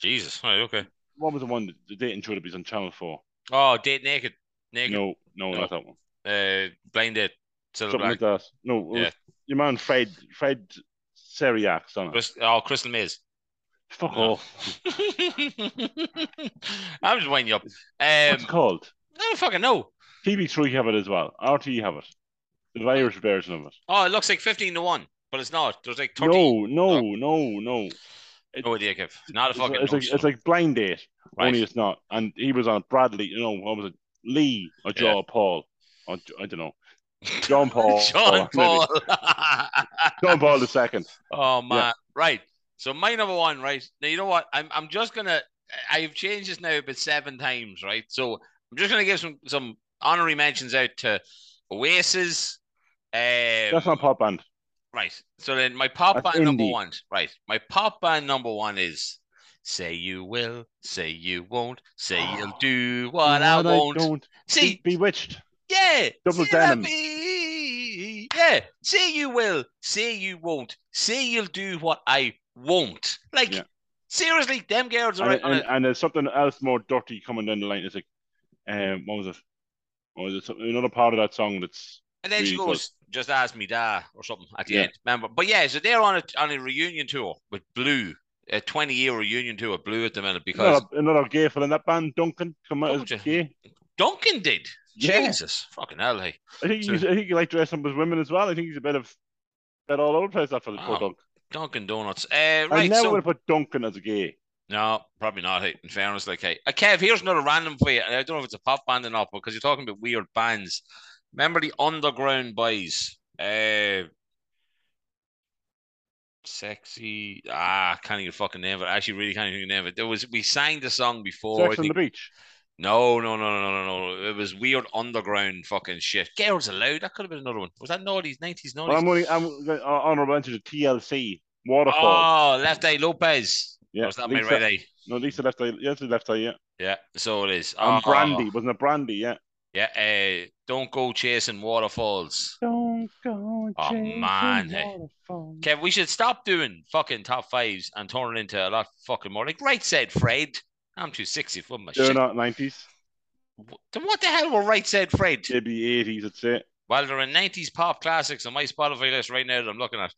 Jesus, right, okay. What was the one, the dating show that was on Channel four? Oh, Date Naked. Naked. No, no, no. not that one. Uh, Blind Date. Something like that. No, yeah. Your man Fred Fred Seriak's on it. Chris, oh, Crystal Maze. Fuck oh. off. I'm just winding you up. Um, What's it called? I don't fucking know. T V three have it as well. R T have it. The Irish version of it. Oh, it looks like fifteen to one, but it's not. There's like thirty. No, no, no, no. It, no idea, Kev. Not a fucking. It's like, it's like Blind Date. Right. Only it's not. And he was on Bradley. You know, what was it? Lee or John yeah. Paul? Or, I don't know. John Paul. John Paul. John Paul the second. Oh man, yeah. Right. So my number one, right? Now you know what? I'm I'm just gonna. I've changed this now about seven times, right? So I'm just gonna give some some honorary mentions out to Oasis. Um, That's not pop band. Right. So then my pop That's band indie. number one. Right. My pop band number one is Say You Will, Say You Won't, Say oh, You'll Do What I Won't. I don't. See, Bewitched. Yeah. Double Denim. Yeah. Say you will, say you won't, say you'll do what I won't. Like, yeah. seriously, them girls are... And, right and, on and there's something else more dirty coming down the line. It's like, um, what was it? What was it? Another part of that song that's... And then really she goes, close. Just ask me da, or something at the yeah. end. Remember? But yeah, so they're on a, on a reunion tour with Blue. A twenty-year reunion tour with Blue at the minute because... Another, another gay fella in that band, Duncan. Come out as gay. Duncan did? Yeah. Jesus, fucking hell, hey. I think, so, I think he like dressing up as women as well. I think he's a bit of bit all over the place that for the oh, Dunk. Dunkin' Donuts. Uh, right, I never so, would have put Duncan as a gay. No, probably not. Hey, in fairness, like hey, uh, Kev, here's another random for you. I don't know if it's a pop band or not, because you're talking about weird bands. Remember the Underground Boys? Uh, sexy. Ah, can't even fucking name it. I actually really can't even name it. There was we sang the song before. Sex on the Beach. No, no, no, no, no, no. It was weird underground fucking shit. Girls Aloud. That could have been another one. Was that nineties, nineties, nineties? Well, I'm only, I'm honorable to the T L C Waterfall. Oh, Left Eye Lopez. Yeah, was that Lisa, my right eye? No, Lisa Left Eye. Yes, Left Eye. Yeah. Yeah. So it is. And oh, Brandy, wasn't it Brandy? Yeah. Yeah. Uh, don't go chasing waterfalls. Don't go. Oh chasing man, waterfalls. Kev, we should stop doing fucking top fives and turn it into a lot fucking more. Like Right Said Fred. I'm too sexy for my they're shit. They're not nineties. What the hell were Right Said Fred? They'd be eighties, that's it. Well, they're in nineties pop classics on my Spotify list right now that I'm looking at.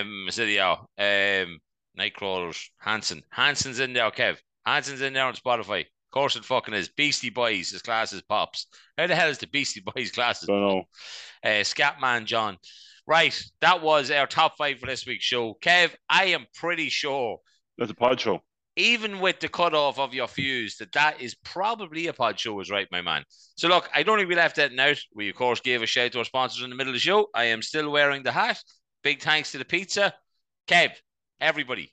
Um, City Owl, um, Nightcrawlers, Hanson. Hanson's in there, Kev. Hanson's in there on Spotify. Of course it fucking is. Beastie Boys, as class as pops. How the hell is the Beastie Boys class as pops? I don't know. Uh, Scatman John. Right, that was our top five for this week's show. Kev, I am pretty sure. That's a pod show. Even with the cutoff of your fuse, that that is probably a pod show is right, my man. So, look, I don't think we left that out. We, of course, gave a shout to our sponsors in the middle of the show. I am still wearing the hat. Big thanks to the pizza. Kev, everybody,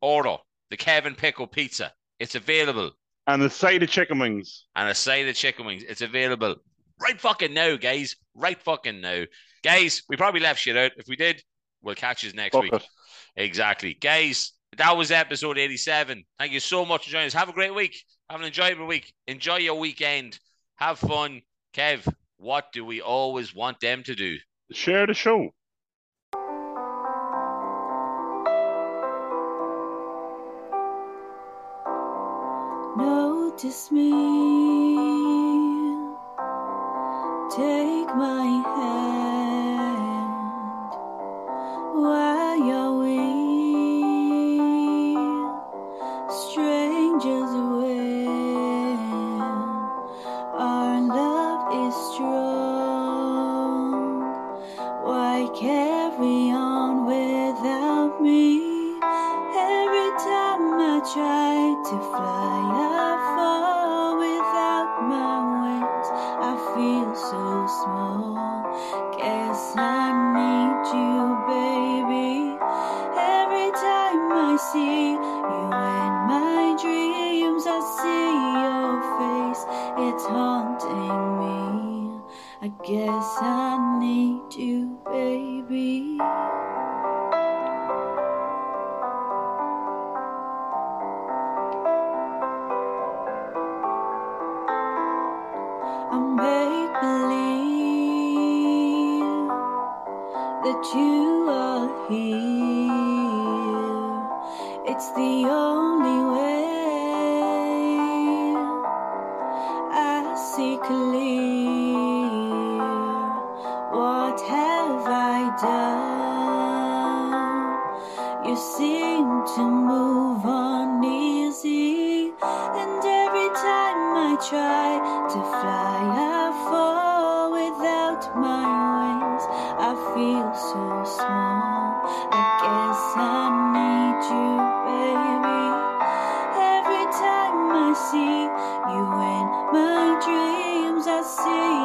order the Kevin Pickle Pizza. It's available. And a side of chicken wings. And a side of chicken wings. It's available right fucking now, guys. Right fucking now. Guys, we probably left shit out. If we did, we'll catch you next Fuck week. It. Exactly. Guys. That was episode eighty-seven. Thank you so much for joining us. Have a great week. Have an enjoyable week. Enjoy your weekend. Have fun. Kev, what do we always want them to do? Share the show. Notice me. Take my hand. While you're with strangers away, our love is strong. Why carry on without me? Every time I try to fly, I fall without my wings. I feel so small. Guess I need you, baby. Every time I see you in my dreams, I see your face, it's haunting me. I guess I need you, baby. I make believe try to fly, I fall without my wings. I feel so small, I guess I need you, baby. Every time I see you in my dreams, I see